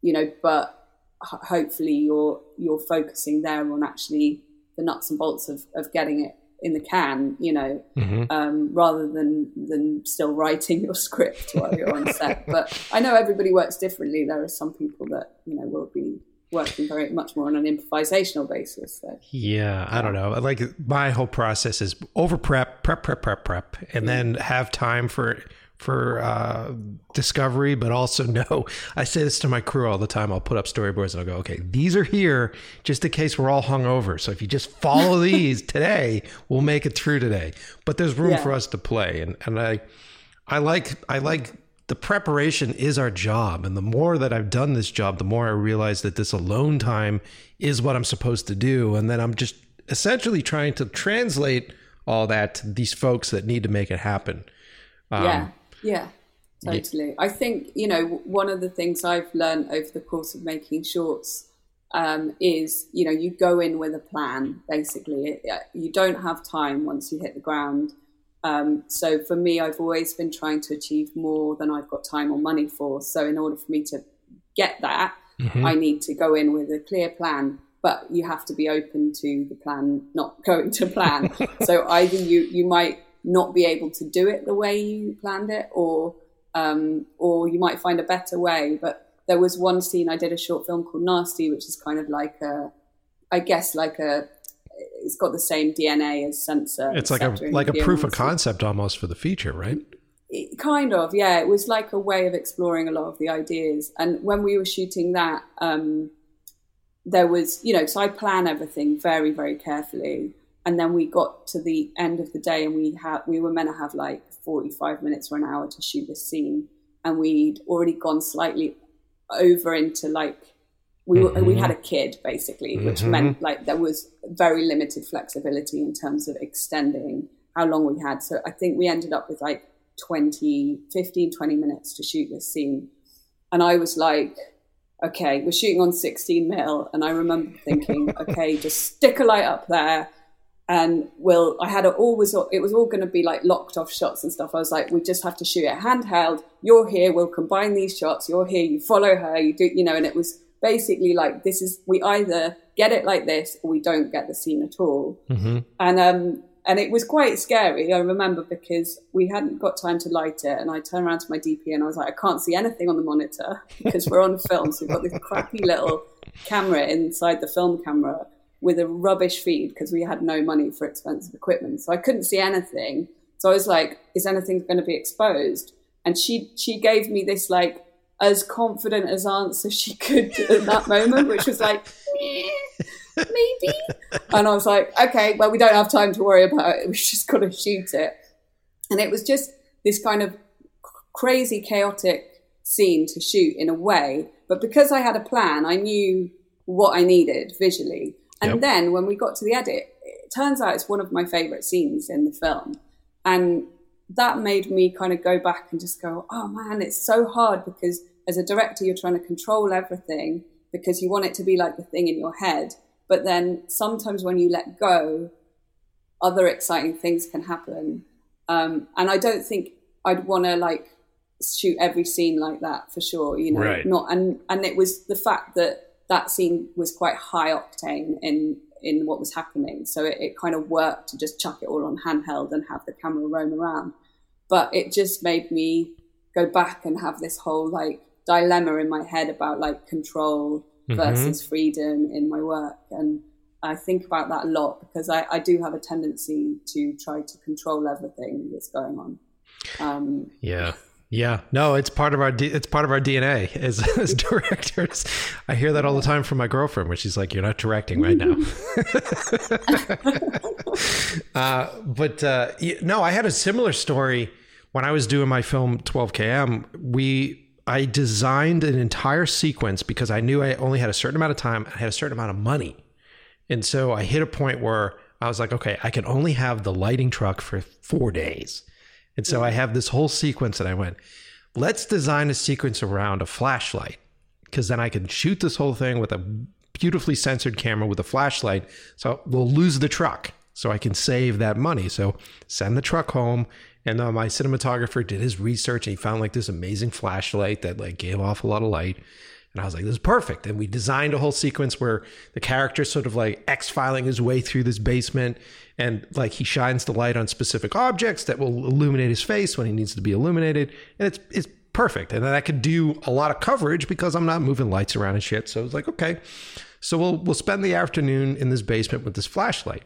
you know, but ho- hopefully you're, you're focusing there on actually the nuts and bolts of, of getting it in the can, you know, mm-hmm. um, rather than, than still writing your script while you're on set. But I know everybody works differently. There are some people that, you know, will be working very much more on an improvisational basis. So. Yeah. I don't know. Like my whole process is over prep, prep, prep, prep, prep, and mm-hmm. then have time for, for, uh, discovery, but also no, I say this to my crew all the time. I'll put up storyboards and I'll go, okay, these are here just in case we're all hungover. So if you just follow these today, we'll make it through today, but there's room yeah. for us to play. And, and I, I like, I like the preparation is our job. And the more that I've done this job, the more I realize that this alone time is what I'm supposed to do. And then I'm just essentially trying to translate all that to these folks that need to make it happen. Um, yeah. Yeah, totally. Yeah. I think, you know, one of the things I've learned over the course of making shorts um, is, you know, you go in with a plan, basically. You don't have time once you hit the ground. Um, so for me, I've always been trying to achieve more than I've got time or money for. So in order for me to get that, mm-hmm. I need to go in with a clear plan. But you have to be open to the plan not going to plan. So either you, you might... not be able to do it the way you planned it, or um, or you might find a better way. But there was one scene, I did a short film called Nasty, which is kind of like a, I guess like a, it's got the same D N A as Censor. It's like a like a proof of concept almost for the feature, right? It, kind of, yeah. It was like a way of exploring a lot of the ideas. And when we were shooting that, um, there was, you know, so I plan everything very, very carefully. And then we got to the end of the day, and we had we were meant to have like forty-five minutes or an hour to shoot this scene, and we'd already gone slightly over into like we were, mm-hmm. we had a kid basically, which mm-hmm. meant like there was very limited flexibility in terms of extending how long we had. So I think we ended up with like twenty, fifteen, twenty minutes to shoot this scene, and I was like, okay, we're shooting on sixteen mil, and I remember thinking, okay, just stick a light up there. And well, I had it all was it was all going to be like locked off shots and stuff. I was like, we just have to shoot it handheld. You're here. We'll combine these shots. You're here. You follow her. You do, you know. And it was basically like, this is, we either get it like this or we don't get the scene at all. Mm-hmm. And um and it was quite scary. I remember because we hadn't got time to light it, and I turned around to my D P and I was like, I can't see anything on the monitor because we're on film. So we've got this crappy little camera inside the film camera with a rubbish feed because we had no money for expensive equipment. So I couldn't see anything. So I was like, is anything going to be exposed? And she she gave me this, like, as confident as answer she could at that moment, which was like, eh, maybe. And I was like, okay, well, we don't have time to worry about it. We've just got to shoot it. And it was just this kind of crazy, chaotic scene to shoot in a way. But because I had a plan, I knew what I needed visually. And yep. then when we got to the edit, it turns out it's one of my favourite scenes in the film. And that made me kind of go back and just go, oh, man, it's so hard because as a director, you're trying to control everything because you want it to be like the thing in your head. But then sometimes when you let go, other exciting things can happen. Um, and I don't think I'd want to, like, shoot every scene like that for sure, you know. Right. Not and, and it was the fact that that scene was quite high octane in, in what was happening. So it, it kind of worked to just chuck it all on handheld and have the camera roam around. But it just made me go back and have this whole like dilemma in my head about like control mm-hmm. versus freedom in my work. And I think about that a lot, because I, I do have a tendency to try to control everything that's going on. Um, yeah. Yeah, no, it's part of our D- it's part of our D N A as, as directors. I hear that all the time from my girlfriend, where she's like, "You're not directing right now." uh, but uh, no, I had a similar story when I was doing my film twelve K M. We I designed an entire sequence because I knew I only had a certain amount of time. I had a certain amount of money, and so I hit a point where I was like, "Okay, I can only have the lighting truck for four days." And so I have this whole sequence, and I went, let's design a sequence around a flashlight, because then I can shoot this whole thing with a beautifully censored camera with a flashlight. So we'll lose the truck, so I can save that money. So send the truck home. And uh, my cinematographer did his research, and he found like this amazing flashlight that like gave off a lot of light. And I was like, this is perfect. And we designed a whole sequence where the character sort of like X-filing his way through this basement. And like he shines the light on specific objects that will illuminate his face when he needs to be illuminated. And it's it's perfect. And then I could do a lot of coverage because I'm not moving lights around and shit. So I was like, okay, so we'll we'll spend the afternoon in this basement with this flashlight.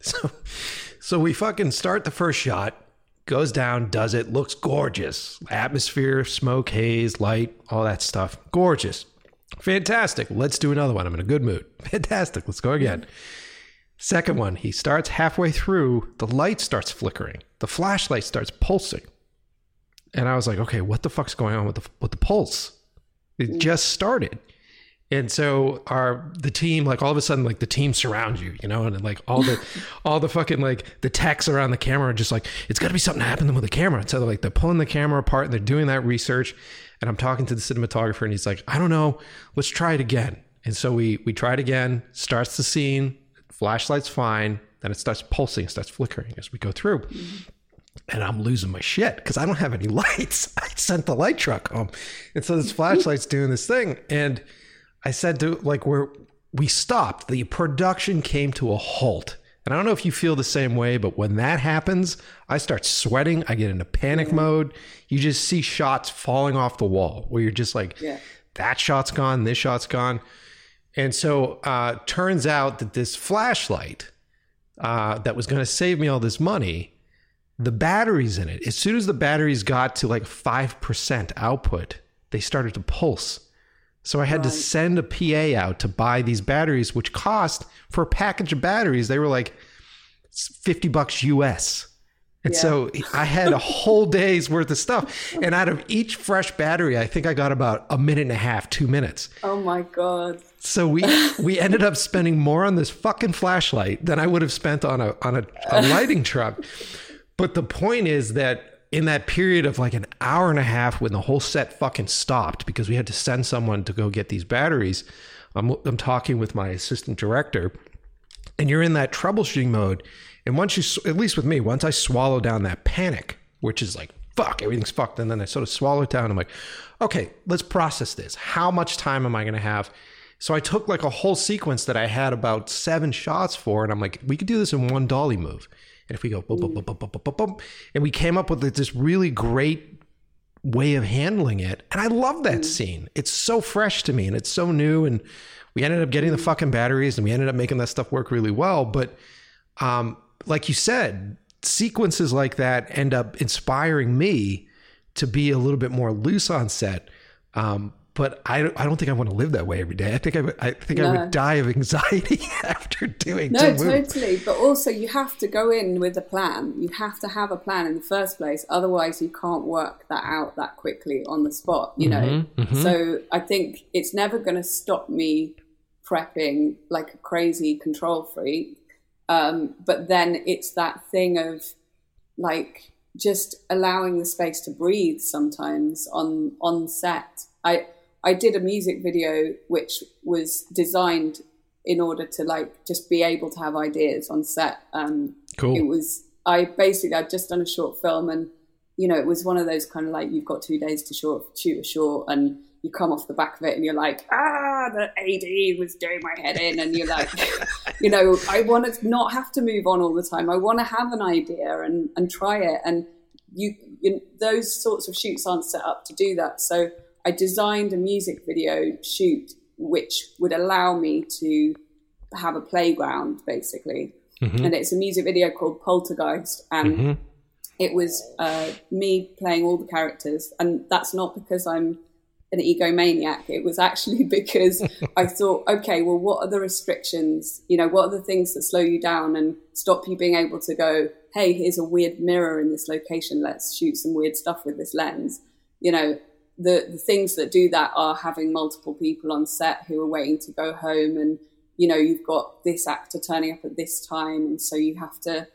so so we fucking start the first shot. Goes down, does it, looks gorgeous. Atmosphere, smoke, haze, light, all that stuff. Gorgeous. Fantastic. Let's do another one. I'm in a good mood. Fantastic. Let's go again. Second one, he starts halfway through. The light starts flickering. The flashlight starts pulsing. And I was like, okay, what the fuck's going on with the with the pulse? It just started. And so our, the team, like all of a sudden, like the team surrounds you, you know, and like all the, all the fucking like the techs around the camera are just like, it's got to be something happening with the camera. And so they're like, they're pulling the camera apart and they're doing that research. And I'm talking to the cinematographer and he's like, I don't know, let's try it again. And so we, we tried again, starts the scene, flashlight's fine. Then it starts pulsing, starts flickering as we go through. Mm-hmm. And I'm losing my shit because I don't have any lights. I sent the light truck home. And so this flashlight's doing this thing. And I said to like we're we stopped. The production came to a halt. And I don't know if you feel the same way, but when that happens, I start sweating. I get into panic mm-hmm. mode. You just see shots falling off the wall where you're just like, yeah. that shot's gone, this shot's gone. And so uh turns out that this flashlight uh, that was going to save me all this money, the batteries in it, as soon as the batteries got to like five percent output, they started to pulse. So I had right. to send a P A out to buy these batteries, which cost for a package of batteries. They were like fifty bucks U S. And yeah. so I had a whole day's worth of stuff. And out of each fresh battery, I think I got about a minute and a half, two minutes. Oh, my God. So we we ended up spending more on this fucking flashlight than I would have spent on a on a, a lighting truck. But the point is that in that period of like an hour and a half when the whole set fucking stopped because we had to send someone to go get these batteries, I'm, I'm talking with my assistant director, and you're in that troubleshooting mode. And once you, at least with me, once I swallow down that panic, which is like, fuck, everything's fucked. And then I sort of swallow it down. I'm like, okay, let's process this. How much time am I going to have? So I took like a whole sequence that I had about seven shots for. And I'm like, we could do this in one dolly move. And if we go, boom, boom, boom, boom, boom, boom, boom, and we came up with this really great way of handling it. And I love that mm. scene. It's so fresh to me and it's so new. And we ended up getting the fucking batteries and we ended up making that stuff work really well. But um, like you said, sequences like that end up inspiring me to be a little bit more loose on set. Um, but I don't, I don't think I want to live that way every day. I think I would, I think no. I would die of anxiety after doing no, two totally. Movies. But also you have to go in with a plan. You have to have a plan in the first place. Otherwise you can't work that out that quickly on the spot, you mm-hmm, know? Mm-hmm. So I think it's never going to stop me prepping like a crazy control freak. Um, but then it's that thing of like just allowing the space to breathe sometimes on, on set. I, I did a music video which was designed in order to like just be able to have ideas on set. Um, cool. It was, I basically, I'd just done a short film and, you know, it was one of those kind of like, you've got two days to short, shoot a short and you come off the back of it and you're like, ah, the A D was doing my head in. And you're like, you know, I want to not have to move on all the time. I want to have an idea and, and try it. And you, you, those sorts of shoots aren't set up to do that. So I designed a music video shoot, which would allow me to have a playground, basically. Mm-hmm. And it's a music video called Poltergeist. And mm-hmm. it was uh, me playing all the characters. And that's not because I'm an egomaniac. It was actually because I thought, okay, well, what are the restrictions? You know, what are the things that slow you down and stop you being able to go, hey, here's a weird mirror in this location. Let's shoot some weird stuff with this lens. You know, the, the things that do that are having multiple people on set who are waiting to go home, and, you know, you've got this actor turning up at this time, and so you have to,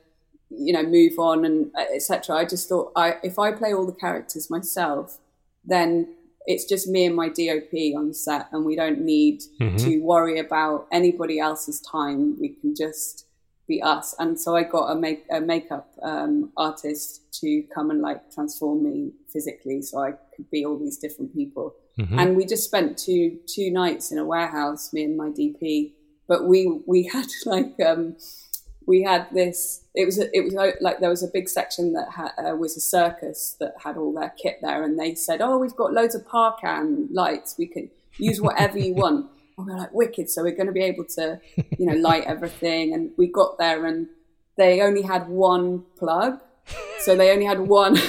you know, move on, and et cetera. I just thought, I, if I play all the characters myself, then it's just me and my D O P on set, and we don't need mm-hmm. to worry about anybody else's time. We can just be us. And so I got a, make, a makeup um, artist to come and like transform me physically so I could be all these different people. Mm-hmm. And we just spent two two nights in a warehouse, me and my D P. But we we had like um, we had this. It was a, it was like there was a big section that had, uh, was a circus that had all their kit there, and they said, "Oh, we've got loads of parkan lights. We could use whatever you want." And we're like, "Wicked!" So we're going to be able to, you know, light everything. And we got there, and they only had one plug, so they only had one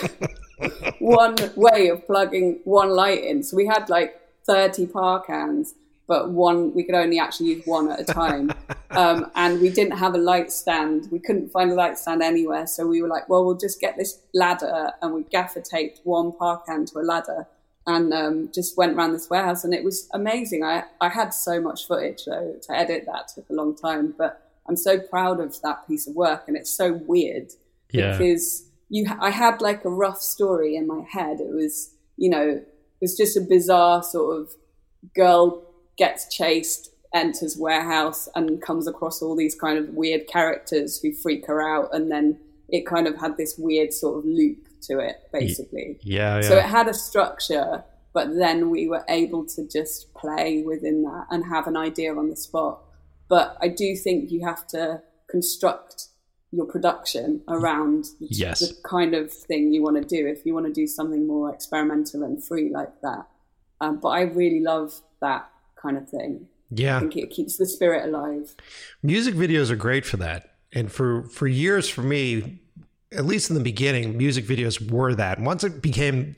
one way of plugging one light in. So we had like thirty parkans. But one, we could only actually use one at a time. Um, and we didn't have a light stand. We couldn't find a light stand anywhere. So we were like, well, we'll just get this ladder. And we gaffer taped one parkan to a ladder and um, just went around this warehouse. And it was amazing. I, I had so much footage, though, to edit. That took a long time. But I'm so proud of that piece of work. And it's so weird yeah. because you, I had like a rough story in my head. It was, you know, it was just a bizarre sort of girl gets chased, enters warehouse, and comes across all these kind of weird characters who freak her out, and then it kind of had this weird sort of loop to it, basically. Yeah, yeah. So it had a structure, but then we were able to just play within that and have an idea on the spot. But I do think you have to construct your production around yes. the kind of thing you want to do if you want to do something more experimental and free like that. Um, but I really love that kind of thing. Yeah. I think it keeps the spirit alive. Music videos are great for that. And for, for years for me, at least in the beginning, music videos were that. Once it became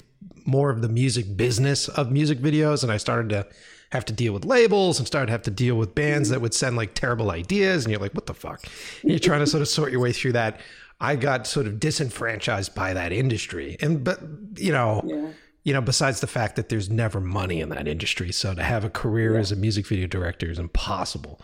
more of the music business of music videos, and I started to have to deal with labels and started to have to deal with bands mm-hmm. that would send like terrible ideas, and you're like, what the fuck? And you're trying to sort of sort your way through that. I got sort of disenfranchised by that industry. And, but, you know... Yeah. You know, besides the fact that there's never money in that industry. So to have a career yeah. as a music video director is impossible.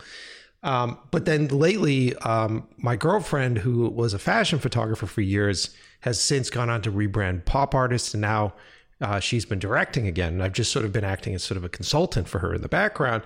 Um, but then lately, um, my girlfriend, who was a fashion photographer for years, has since gone on to rebrand pop artists. And now uh, she's been directing again. And I've just sort of been acting as sort of a consultant for her in the background.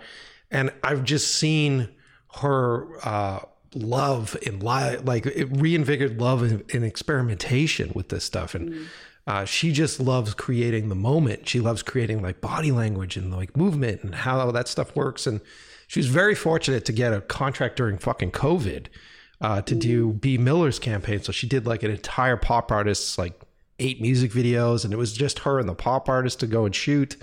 And I've just seen her uh, love and li- like it reinvigorated love and, and experimentation with this stuff. And mm. Uh, she just loves creating the moment. She loves creating like body language and like movement and how that stuff works. And she was very fortunate to get a contract during fucking COVID uh, to do B. Miller's campaign. So she did like an entire pop artist's like eight music videos, and it was just her and the pop artist to go and shoot.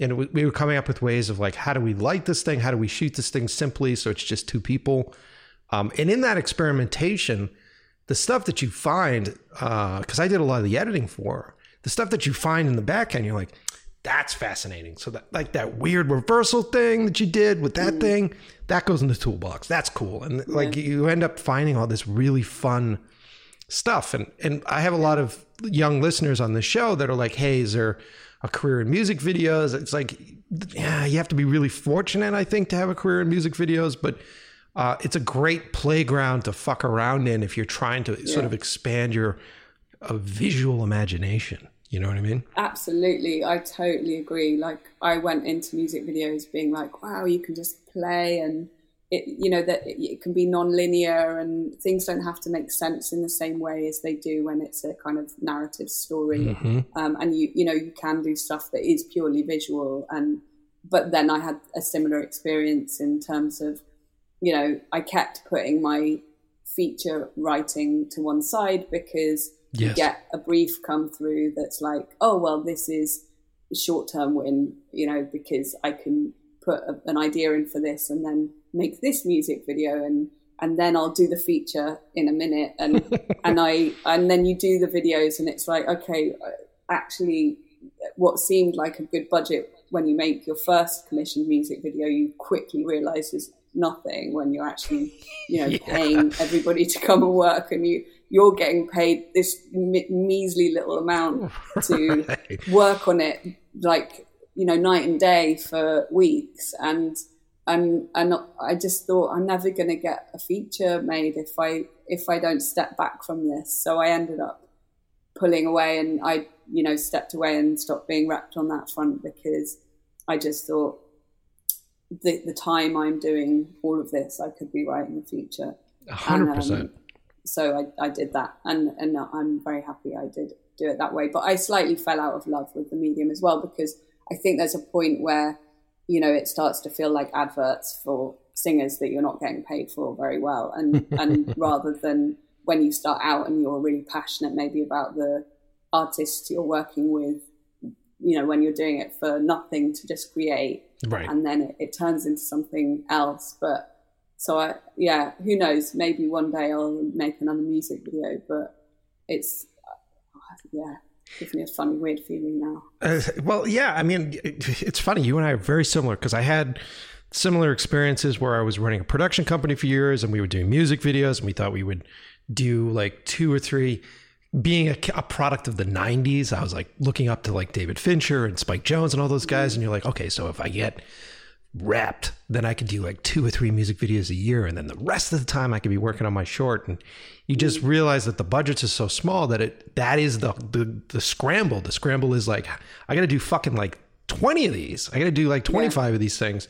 And w- we were coming up with ways of like, how do we light this thing? How do we shoot this thing simply? So it's just two people. Um, and in that experimentation, the stuff that you find, because uh, I did a lot of the editing for her, the stuff that you find in the back end, you're like, that's fascinating. So that, like that weird reversal thing that you did with that mm. thing, that goes in the toolbox. That's cool. And like yeah. you end up finding all this really fun stuff. And and I have a lot of young listeners on this show that are like, hey, is there a career in music videos? It's like, yeah, you have to be really fortunate, I think, to have a career in music videos. But Uh, it's a great playground to fuck around in if you're trying to yeah. sort of expand your uh, visual imagination. You know what I mean? Absolutely. I totally agree. Like, I went into music videos being like, wow, you can just play, and it, you know, that it, it can be non-linear, and things don't have to make sense in the same way as they do when it's a kind of narrative story. Mm-hmm. Um, and you, you know, you can do stuff that is purely visual. And, but then I had a similar experience in terms of, you know, I kept putting my feature writing to one side because yes. you get a brief come through that's like, oh, well, this is short-term win, you know, because I can put a, an idea in for this and then make this music video and and then I'll do the feature in a minute. And and I and then you do the videos and it's like, okay, actually what seemed like a good budget when you make your first commissioned music video, you quickly realise is nothing when you're actually, you know, yeah. paying everybody to come and work, and you you're getting paid this me- measly little amount to right. work on it, like, you know, night and day for weeks. And and and I just thought, I'm never going to get a feature made if I if I don't step back from this. So I ended up pulling away, and I, you know, stepped away and stopped being wrapped on that front, because I just thought, the, the time I'm doing all of this, I could be writing the feature. one hundred percent. Um, so I, I did that, and, and I'm very happy I did do it that way. But I slightly fell out of love with the medium as well, because I think there's a point where, you know, it starts to feel like adverts for singers that you're not getting paid for very well. And, and rather than when you start out and you're really passionate maybe about the artists you're working with, you know, when you're doing it for nothing to just create, right. and then it, it turns into something else. But so I, yeah, who knows? Maybe one day I'll make another music video, but it's, yeah, gives me a funny, weird feeling now. Uh, well, yeah, I mean, it, it's funny. You and I are very similar, because I had similar experiences where I was running a production company for years, and we were doing music videos, and we thought we would do like two or three. Being a, a product of the nineties, I was like looking up to like David Fincher and Spike Jones and all those guys. And you're like, okay, so if I get wrapped, then I could do like two or three music videos a year. And then the rest of the time I could be working on my short. And you just realize that the budgets are so small that it, that is the, the, the scramble. The scramble is like, I got to do fucking like twenty of these. I got to do like twenty-five yeah. of these things.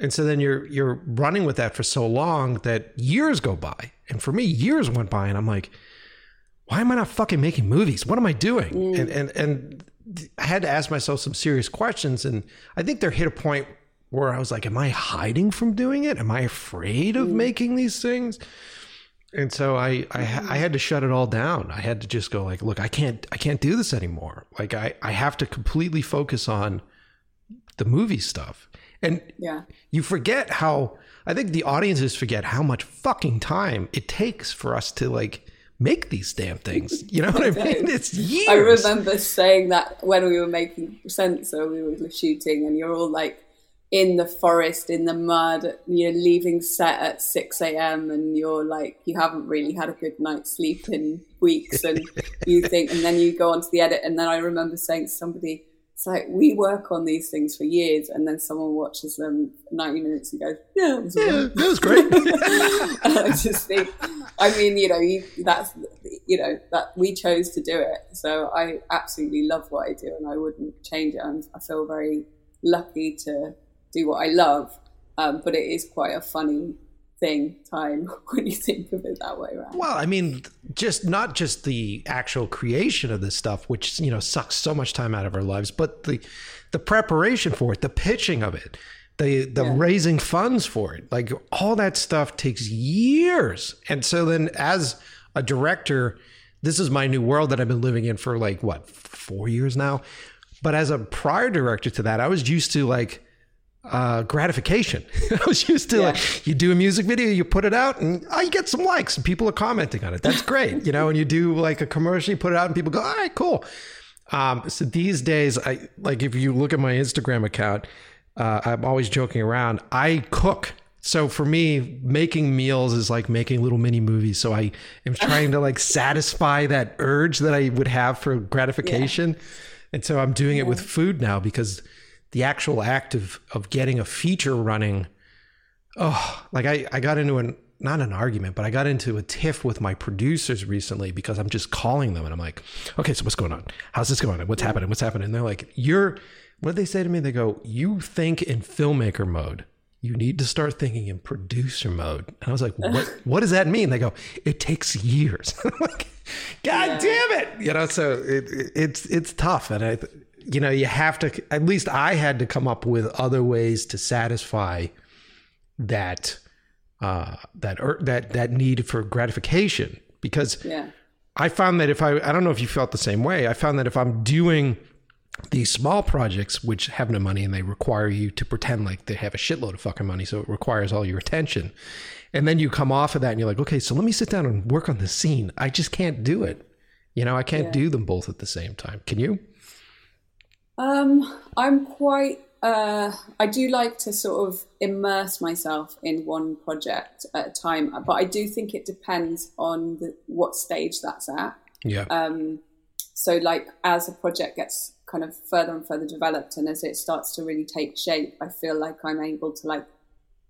And so then you're, you're running with that for so long that years go by. And for me, years went by and I'm like, why am I not fucking making movies? What am I doing? Mm. And, and and I had to ask myself some serious questions. And I think there hit a point where I was like, am I hiding from doing it? Am I afraid of mm. making these things? And so I, I I had to shut it all down. I had to just go like, look, I can't I can't do this anymore. Like I, I have to completely focus on the movie stuff. And yeah. you forget how, I think the audiences forget how much fucking time it takes for us to like make these damn things, you know what I, I mean? It's years. I remember saying that when we were making Censor, we were shooting, and you're all like in the forest, in the mud, you're leaving set at six a.m. and you're like, you haven't really had a good night's sleep in weeks, and you think, and then you go on to the edit, and then I remember saying to somebody, it's like, we work on these things for years, and then someone watches them ninety minutes and goes, yeah, it was, yeah, it was great. And I just think, I mean, you know, you, that's, you know, that we chose to do it. So I absolutely love what I do, and I wouldn't change it. I'm, I feel very lucky to do what I love. Um, but it is quite a funny thing, time, when you think of it that way around. Well, I mean, just not just the actual creation of this stuff, which, you know, sucks so much time out of our lives, but the the preparation for it, the pitching of it, the the yeah. raising funds for it, like all that stuff takes years. And so then as a director, this is my new world that I've been living in for like what, four years now. But as a prior director to that, I was used to like uh gratification. I was used to yeah. like, you do a music video, you put it out, and oh, you get some likes and people are commenting on it, that's great. You know, and you do like a commercial, you put it out and people go, all right, cool. Um so these days, I like, if you look at my Instagram account, uh I'm always joking around, I cook. So for me, making meals is like making little mini movies. So I am trying to like satisfy that urge that I would have for gratification. Yeah. And so I'm doing yeah. it with food now, because the actual act of, of getting a feature running, oh, like I, I got into an, not an argument, but I got into a tiff with my producers recently, because I'm just calling them and I'm like, okay, so what's going on? How's this going on? What's happening? What's happening? And they're like, you're, what did they say to me? They go, you think in filmmaker mode. You need to start thinking in producer mode. And I was like, what, what does that mean? They go, it takes years. I'm like, God yeah. damn it. You know, so it, it, it's, it's tough. And I, you know, you have to, at least I had to come up with other ways to satisfy that, uh, that, er, that, that need for gratification, because yeah. I found that if I, I don't know if you felt the same way. I found that if I'm doing these small projects, which have no money and they require you to pretend like they have a shitload of fucking money. So it requires all your attention. And then you come off of that and you're like, okay, so let me sit down and work on this scene. I just can't do it. You know, I can't yeah. do them both at the same time. Can you? Um, I'm quite, uh, I do like to sort of immerse myself in one project at a time, but I do think it depends on the, what stage that's at. Yeah. Um, so like as a project gets kind of further and further developed and as it starts to really take shape, I feel like I'm able to like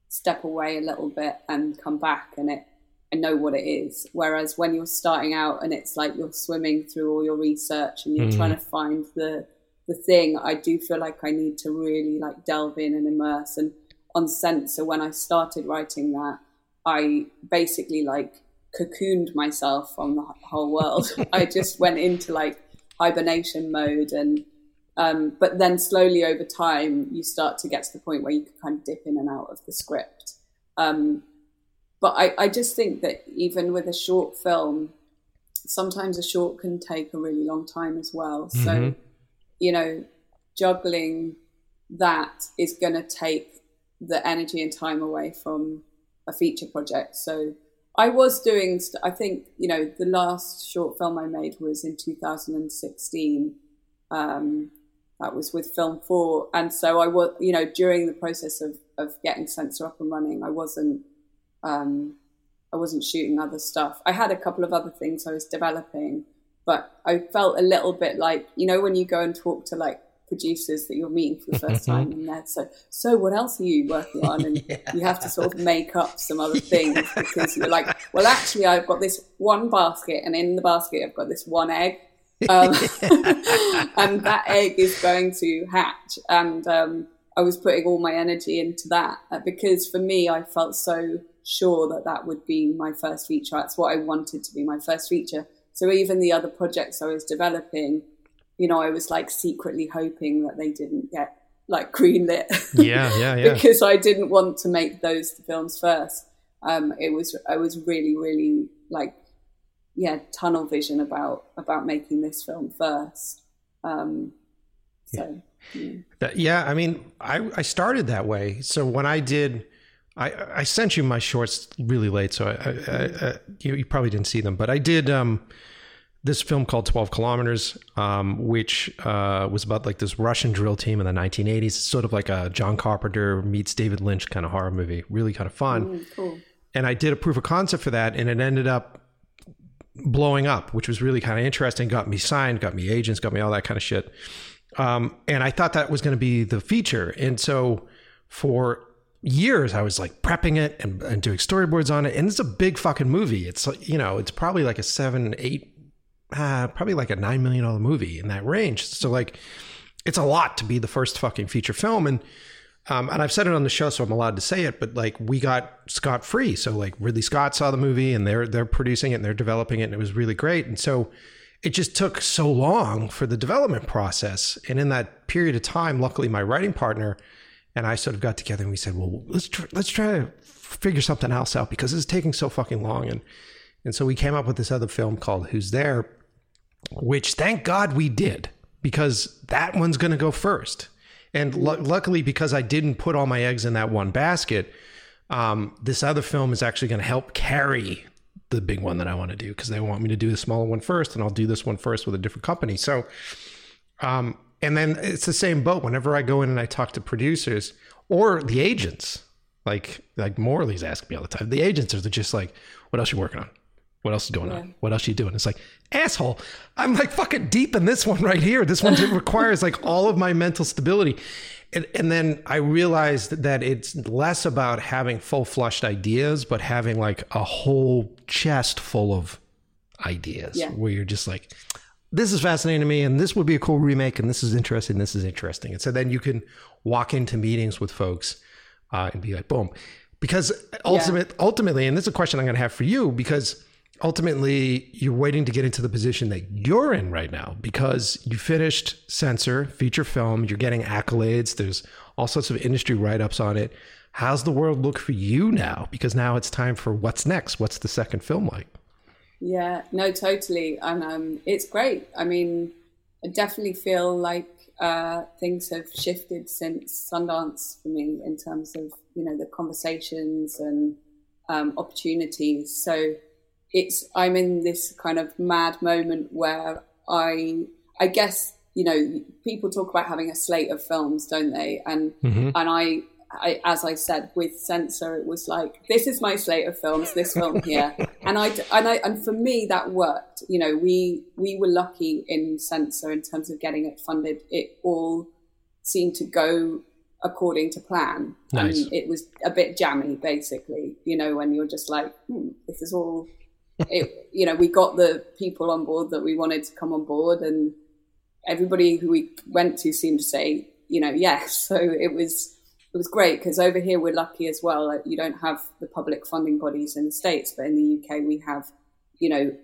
step away a little bit and come back and it, I know what it is. Whereas when you're starting out and it's like you're swimming through all your research and you're mm. trying to find the the thing, I do feel like I need to really like delve in and immerse. And on Censor, when I started writing that, I basically like cocooned myself from the whole world. I just went into like hibernation mode. And um, but then slowly over time, you start to get to the point where you can kind of dip in and out of the script. Um, But I, I just think that even with a short film, sometimes a short can take a really long time as well. Mm-hmm. So, you know, juggling that is going to take the energy and time away from a feature project. So I was doing, I think, you know, the last short film I made was in two thousand sixteen. Um, that was with Film four. And so I was, you know, during the process of, of getting Censor up and running, I wasn't, Um, I wasn't shooting other stuff. I had a couple of other things I was developing, but I felt a little bit like, you know, when you go and talk to like producers that you're meeting for the first time and they're so, so what else are you working on? And yeah. you have to sort of make up some other things yeah. because you're like, well, actually I've got this one basket and in the basket I've got this one egg. Um, and that egg is going to hatch. And um, I was putting all my energy into that because for me, I felt so sure that that would be my first feature. That's what I wanted to be my first feature. So even the other projects I was developing, you know, I was like secretly hoping that they didn't get like greenlit. Yeah, yeah, yeah. Because I didn't want to make those films first. Um, it was, I was really, really like, yeah, tunnel vision about, about making this film first. Um, so, yeah. yeah. Yeah, I mean, I, I started that way. So when I did... I, I sent you my shorts really late, so I, I, I, you, you probably didn't see them. But I did um, this film called twelve kilometers, um, which uh, was about like this Russian drill team in the nineteen eighties. It's sort of like a John Carpenter meets David Lynch kind of horror movie. Really kind of fun. Mm, cool. And I did a proof of concept for that, and it ended up blowing up, which was really kind of interesting. Got me signed, got me agents, got me all that kind of shit. Um, and I thought that was going to be the feature. And so for... years I was like prepping it and, and doing storyboards on it, and it's a big fucking movie. It's like, you know, it's probably like a seven, eight, uh, probably like a nine million dollar movie in that range. So like, it's a lot to be the first fucking feature film, and um, and I've said it on the show, so I'm allowed to say it. But like, we got scot-free, so like Ridley Scott saw the movie, and they're they're producing it and they're developing it, and it was really great. And so it just took so long for the development process, and in that period of time, luckily my writing partner and I sort of got together and we said, well, let's try, let's try to figure something else out because it's taking so fucking long. And and so we came up with this other film called Who's There, which thank God we did, because that one's going to go first. And l- luckily, because I didn't put all my eggs in that one basket, um, this other film is actually going to help carry the big one that I want to do, because they want me to do the smaller one first, and I'll do this one first with a different company. So... um. And then it's the same boat. Whenever I go in and I talk to producers or the agents, like like Morley's asking me all the time, the agents are just like, what else are you working on? What else is going yeah. on? What else are you doing? It's like, asshole, I'm like fucking deep in this one right here. This one requires like all of my mental stability. And, and then I realized that it's less about having full flushed ideas, but having like a whole chest full of ideas yeah. where you're just like... this is fascinating to me, and this would be a cool remake, and this is interesting, this is interesting. And so then you can walk into meetings with folks uh, and be like, boom. Because ultimate, yeah. ultimately, and this is a question I'm going to have for you, because ultimately you're waiting to get into the position that you're in right now, because you finished Censor, feature film, you're getting accolades, there's all sorts of industry write-ups on it. How's the world look for you now? Because now it's time for what's next? What's the second film like? Yeah, no, totally. And um, it's great. I mean, I definitely feel like uh, things have shifted since Sundance for me in terms of, you know, the conversations and um, opportunities. So it's, I'm in this kind of mad moment where I, I guess, you know, people talk about having a slate of films, don't they? And mm-hmm. and I, I, as I said, with Censor, it was like, this is my slate of films, this film here. and I, and I, and for me, that worked. You know, we, we were lucky in Censor in terms of getting it funded. It all seemed to go according to plan. Nice. And it was a bit jammy, basically, you know, when you're just like, hmm, this is all, it, you know, we got the people on board that we wanted to come on board, and everybody who we went to seemed to say, you know, yes. So it was, it was great, because over here we're lucky as well. Like, you don't have the public funding bodies in the States, but in the U K we have, you know,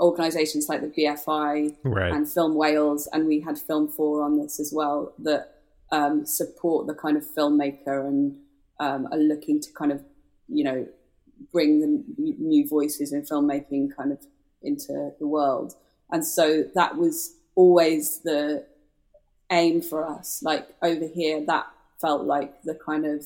organisations like the B F I right. and Film Wales, and we had Film four on this as well, that um, support the kind of filmmaker and um, are looking to kind of, you know, bring the new voices in filmmaking kind of into the world. And so that was always the aim for us. Like over here, that felt like the kind of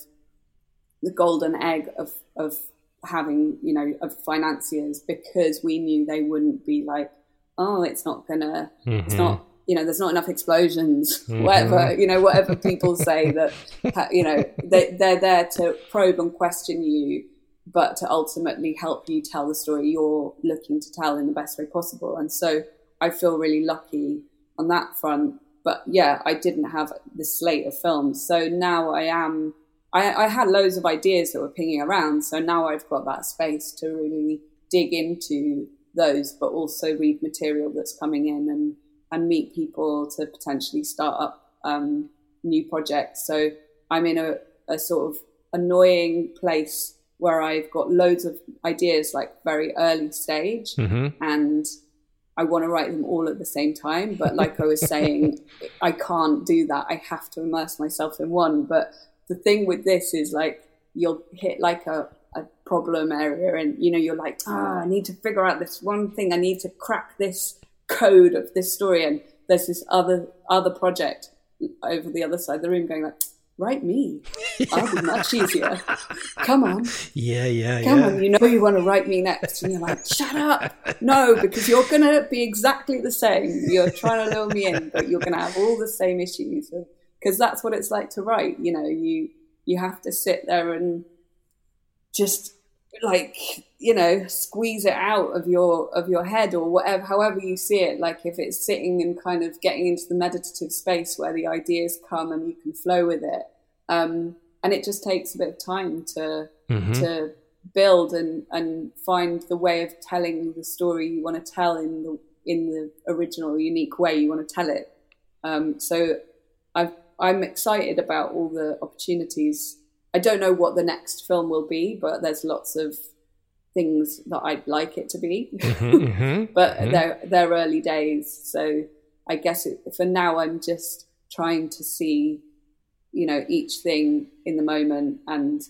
the golden egg of of having, you know, of financiers, because we knew they wouldn't be like, oh, it's not gonna, mm-hmm. it's not, you know, there's not enough explosions, mm-hmm. whatever, you know, whatever people say that, you know, they, they're there to probe and question you, but to ultimately help you tell the story you're looking to tell in the best way possible. And so I feel really lucky on that front. But yeah, I didn't have the slate of films. So now I am, I, I had loads of ideas that were pinging around. So now I've got that space to really dig into those, but also read material that's coming in and, and meet people to potentially start up um, new projects. So I'm in a, a sort of annoying place where I've got loads of ideas, like very early stage, mm-hmm. and I want to write them all at the same time. But like I was saying, I can't do that. I have to immerse myself in one. But the thing with this is, like, you'll hit like a, a problem area, and, you know, you're like, ah, I need to figure out this one thing. I need to crack this code of this story. And there's this other, other project over the other side of the room going like, write me. I'll be much easier. Come on. Yeah, yeah, Come yeah. Come on, you know you want to write me next. And you're like, shut up. No, because you're going to be exactly the same. You're trying to lure me in, but you're going to have all the same issues. Because that's what it's like to write. You know, you you have to sit there and just, like, you know, squeeze it out of your of your head or whatever, however you see it. Like, if it's sitting and kind of getting into the meditative space where the ideas come and you can flow with it, um, and it just takes a bit of time to mm-hmm. to build and, and find the way of telling the story you want to tell in the in the original, unique way you want to tell it. Um, so I've, I'm excited about all the opportunities. I don't know what the next film will be, but there's lots of things that I'd like it to be. Mm-hmm, mm-hmm, but mm-hmm. they're, they're early days. So I guess it, for now I'm just trying to see, you know, each thing in the moment and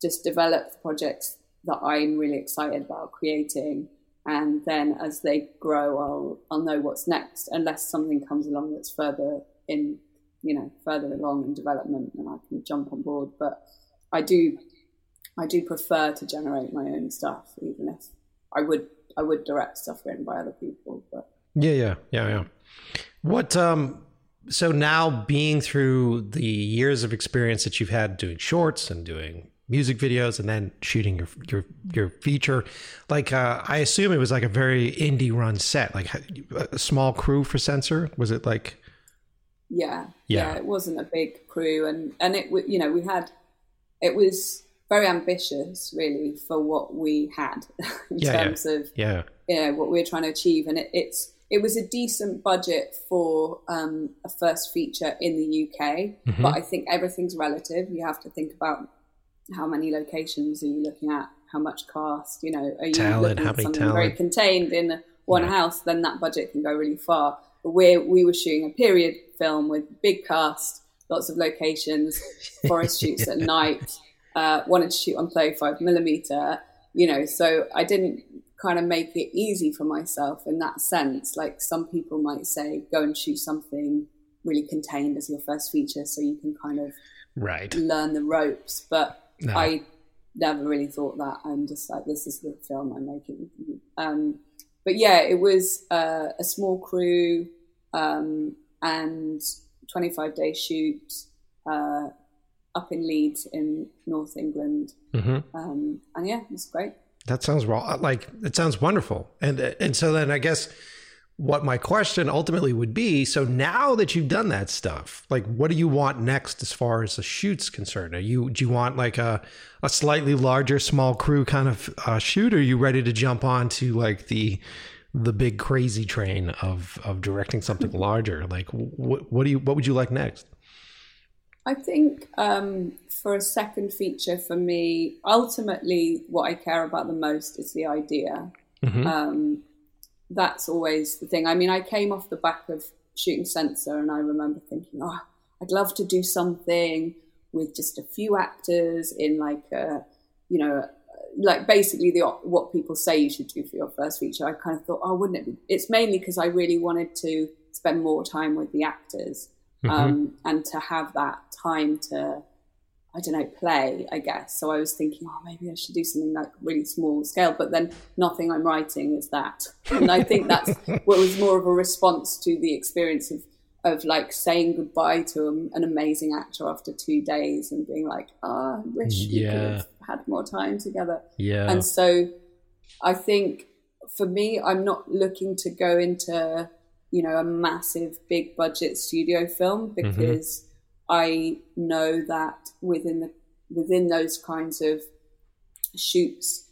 just develop the projects that I'm really excited about creating. And then as they grow, I'll, I'll know what's next, unless something comes along that's further in, you know, further along in development, and I can jump on board. But I do, I do prefer to generate my own stuff, even if I would, I would direct stuff written by other people. But yeah, yeah, yeah, yeah. What? Um, so now, being through the years of experience that you've had doing shorts and doing music videos, and then shooting your your your feature, like uh, I assume it was like a very indie run set, like a small crew for Censor. Was it like? Yeah, yeah, yeah. It wasn't a big crew, and and it, you know, we had, it was very ambitious, really, for what we had in yeah, terms yeah. of yeah, you know, what we were trying to achieve. And it, it's it was a decent budget for um, a first feature in the U K, mm-hmm. but I think everything's relative. You have to think about how many locations are you looking at, how much cost, you know, are you talent, looking at something talent. very contained in one yeah. house? Then that budget can go really far. Where we were shooting a period film with big cast, lots of locations, forest shoots at night, uh, wanted to shoot on thirty-five millimeter, you know, so I didn't kind of make it easy for myself in that sense. Like, some people might say, go and shoot something really contained as your first feature so you can kind of right. learn the ropes. But no. I never really thought that. I'm just like, this is the film I'm making. Um, but yeah, it was uh, a small crew um, and twenty-five day shoot uh, up in Leeds in North England. Mm-hmm. Um, and yeah, it was great. That sounds raw. Like, it sounds wonderful. And and so then I guess what my question ultimately would be, so now that you've done that stuff, like, what do you want next as far as the shoot's concerned? Are you, do you want like a, a slightly larger, small crew kind of uh, shoot? Or are you ready to jump on to like the the big crazy train of of directing something larger? Like, what what do you what would you like next? I think um, for a second feature for me, ultimately what I care about the most is the idea. Mm-hmm. Um, that's always the thing. I mean, I came off the back of shooting Censor and I remember thinking, oh, I'd love to do something with just a few actors in like, a, you know, like basically the what people say you should do for your first feature. I kind of thought, oh, wouldn't it be? It's mainly because I really wanted to spend more time with the actors. Mm-hmm. Um, and to have that time to, I don't know, play, I guess. So I was thinking, oh, maybe I should do something like really small scale, but then nothing I'm writing is that. And I think that's what was more of a response to the experience of, of like saying goodbye to a, an amazing actor after two days and being like, oh, I wish yeah. we could have had more time together. Yeah. And so I think for me, I'm not looking to go into... you know, a massive big budget studio film, because mm-hmm. I know that within the within those kinds of shoots,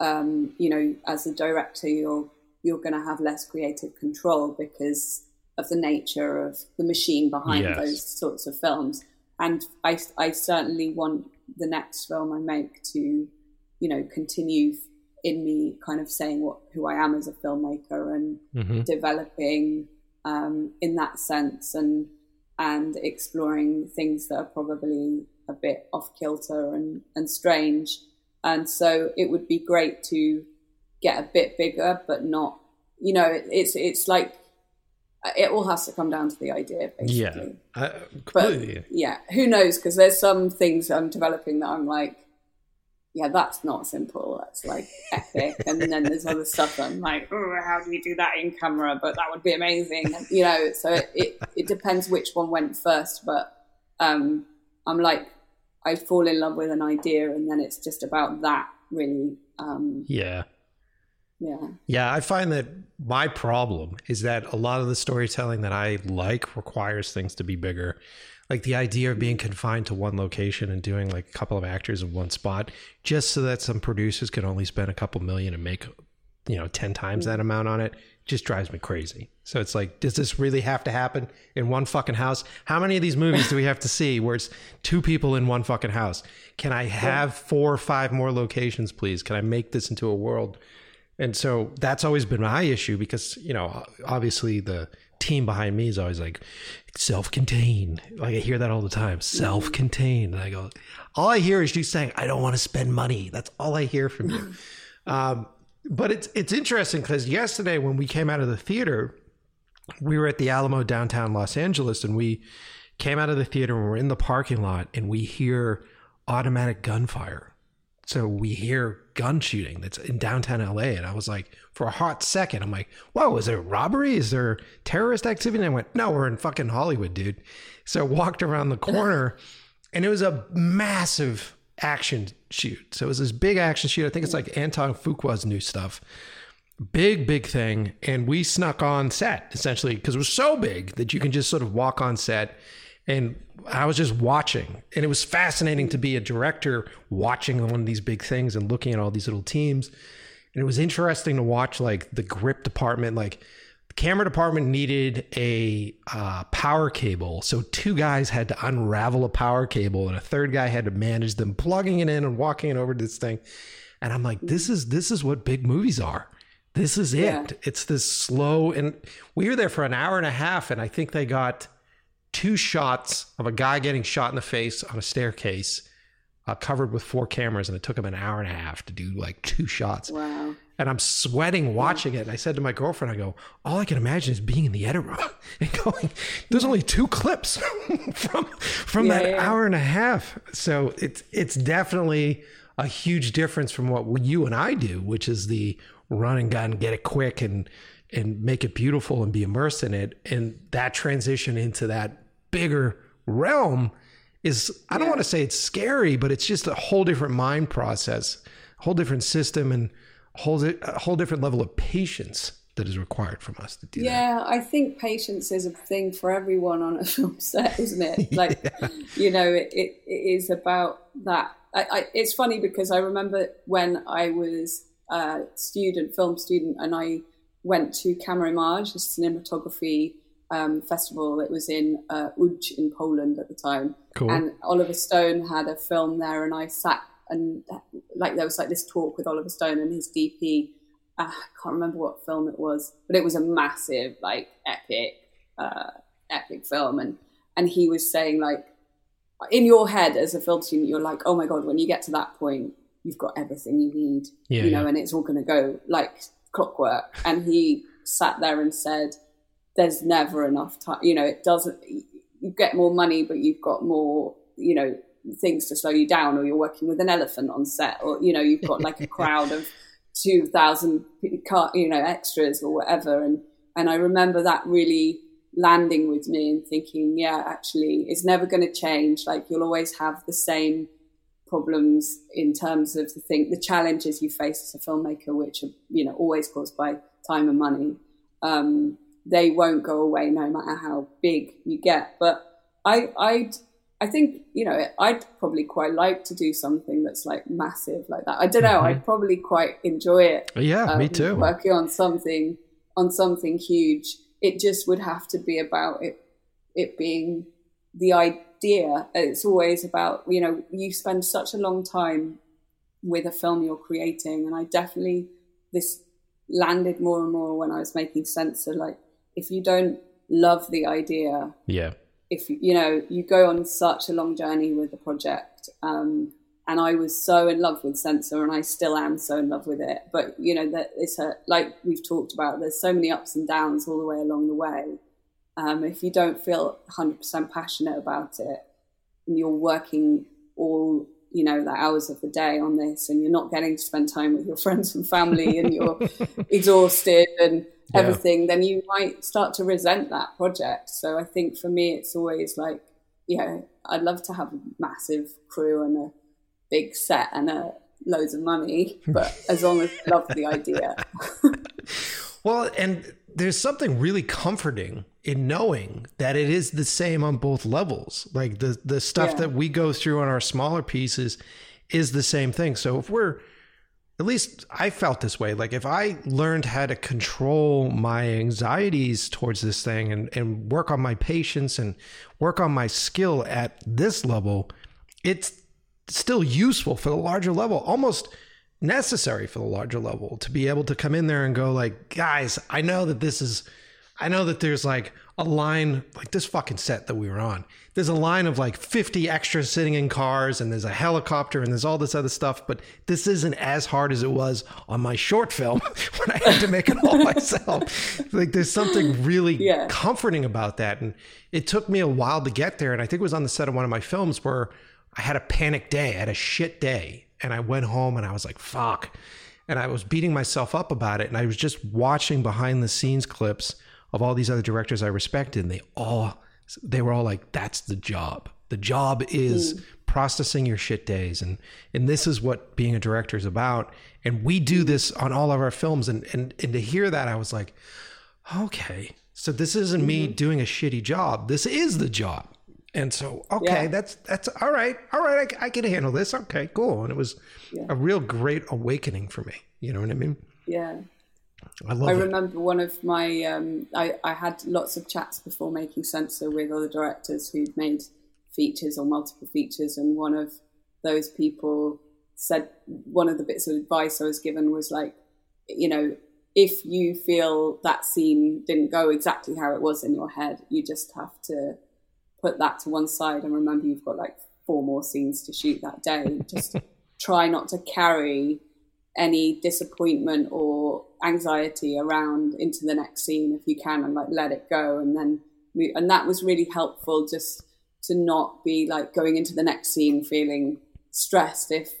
um, you know, as a director, you're you're going to have less creative control because of the nature of the machine behind yes. those sorts of films. And I, I certainly want the next film I make to, you know, continue in me kind of saying what who I am as a filmmaker and mm-hmm. developing um, in that sense and and exploring things that are probably a bit off-kilter and, and strange. And so it would be great to get a bit bigger, but not, you know, it, it's it's like, it all has to come down to the idea, basically. Yeah, uh, completely. But, yeah, who knows? Because there's some things I'm developing that I'm like, yeah, that's not simple. That's like epic. And then there's other stuff that I'm like, oh, how do we do that in camera? But that would be amazing. And, you know, so it, it, it depends which one went first. But um, I'm like, I fall in love with an idea and then it's just about that really. Um, yeah. Yeah. Yeah. I find that my problem is that a lot of the storytelling that I like requires things to be bigger. Like the idea of being confined to one location and doing like a couple of actors in one spot, just so that some producers can only spend a couple million and make, you know, ten times that amount on it, just drives me crazy. So it's like, does this really have to happen in one fucking house? How many of these movies do we have to see where it's two people in one fucking house? Can I have four or five more locations, please? Can I make this into a world? And so that's always been my issue because, you know, obviously the team behind me is always like self-contained. Like I hear that all the time, self-contained. And I go, all I hear is you saying, I don't want to spend money. That's all I hear from you. um, but it's, it's interesting because yesterday when we came out of the theater, we were at the Alamo downtown Los Angeles and we came out of the theater and we're in the parking lot and we hear automatic gunfire. So we hear gun shooting that's in downtown L A. And I was like, for a hot second, I'm like, whoa, is there robbery? Is there terrorist activity? And I went, no, we're in fucking Hollywood, dude. So I walked around the corner and it was a massive action shoot. So it was this big action shoot. I think it's like Anton Fuqua's new stuff. Big, big thing. And we snuck on set essentially because it was so big that you can just sort of walk on set. And I was just watching, and it was fascinating to be a director watching one of these big things and looking at all these little teams. And it was interesting to watch like the grip department, like the camera department needed a uh, power cable. So two guys had to unravel a power cable and a third guy had to manage them plugging it in and walking it over to this thing. And I'm like, this is, this is what big movies are. This is it. Yeah. It's this slow. And we were there for an hour and a half. And I think they got two shots of a guy getting shot in the face on a staircase uh, covered with four cameras. And it took him an hour and a half to do like two shots. Wow. and I'm sweating watching it. And I said to my girlfriend, I go, all I can imagine is being in the edit room and going, there's only two clips from from yeah, that yeah. hour and a half. So it's it's definitely a huge difference from what you and I do, which is the run and gun, get it quick and and make it beautiful and be immersed in it. And that transition into that bigger realm is, I don't yeah. want to say it's scary, but it's just a whole different mind process, a whole different system, and a whole, a whole different level of patience that is required from us to do yeah, that. Yeah, I think patience is a thing for everyone on a film set, isn't it? Like, yeah. you know, it, it, it is about that. I, I, it's funny because I remember when I was a student, film student, and I went to Camerimage, a cinematography um, festival. It was in uh, Łódź in Poland at the time. Cool. And Oliver Stone had a film there, and I sat and like there was like this talk with Oliver Stone and his D P. Uh, I can't remember what film it was, but it was a massive, like, epic, uh, epic film. And and he was saying, like, in your head as a film student, you're like, oh my God, when you get to that point, you've got everything you need, yeah, you know, yeah. and it's all going to go like clockwork. And he sat there and said, there's never enough time. You know, it doesn't, you get more money, but you've got more, you know, things to slow you down, or you're working with an elephant on set, or, you know, you've got like a crowd of two thousand, you know, extras or whatever. And, and I remember that really landing with me and thinking, yeah, actually, it's never going to change. Like, you'll always have the same problems in terms of the thing, the challenges you face as a filmmaker, which are, you know, always caused by time and money. Um, they won't go away no matter how big you get. But I, I'd, I think, you know, I'd probably quite like to do something that's like massive like that. I don't know. Mm-hmm. I'd probably quite enjoy it. Yeah, um, me too. Working on something, on something huge. It just would have to be about it, it being the idea. It's always about, you know, you spend such a long time with a film you're creating. And I definitely, this landed more and more when I was making Censor. Like, if you don't love the idea, yeah, if, you know, you go on such a long journey with the project. Um, and I was so in love with Censor, and I still am so in love with it. But, you know, that it's a, like we've talked about, there's so many ups and downs all the way along the way. Um, if you don't feel one hundred percent passionate about it, and you're working all, you know, the hours of the day on this, and you're not getting to spend time with your friends and family, and you're exhausted and everything, yeah. then you might start to resent that project. So I think for me, it's always like, you know, I'd love to have a massive crew and a big set and a loads of money, but as long as I love the idea. Well, and there's something really comforting in knowing that it is the same on both levels. Like the, the stuff yeah. that we go through on our smaller pieces is the same thing. So if we're, at least I felt this way, like if I learned how to control my anxieties towards this thing and, and work on my patience and work on my skill at this level, it's still useful for the larger level, almost necessary for the larger level, to be able to come in there and go like, guys, I know that this is, I know that there's like a line, like this fucking set that we were on, there's a line of like fifty extras sitting in cars, and there's a helicopter, and there's all this other stuff, but this isn't as hard as it was on my short film when I had to make it all myself. Like there's something really yeah. comforting about that. And it took me a while to get there. And I think it was on the set of one of my films where I had a panic day, I had a shit day, and I went home and I was like, fuck. And I was beating myself up about it. And I was just watching behind the scenes clips of all these other directors I respected. And they all, they were all like, that's the job. The job is mm. processing your shit days. And, and this is what being a director is about. And we do this on all of our films. And, and, and to hear that, I was like, okay, so this isn't mm-hmm. me doing a shitty job. This is the job. And so, okay, yeah. that's, that's all right. All right. I, I can handle this. Okay, cool. And it was yeah. a real great awakening for me. You know what I mean? Yeah. I love I it. remember one of my, um, I, I had lots of chats before making Censor with other directors who'd made features or multiple features. And one of those people said, one of the bits of advice I was given was like, you know, if you feel that scene didn't go exactly how it was in your head, you just have to put that to one side and remember you've got like four more scenes to shoot that day. Just try not to carry any disappointment or anxiety around into the next scene if you can, and like let it go. And then we, and that was really helpful, just to not be like going into the next scene feeling stressed if,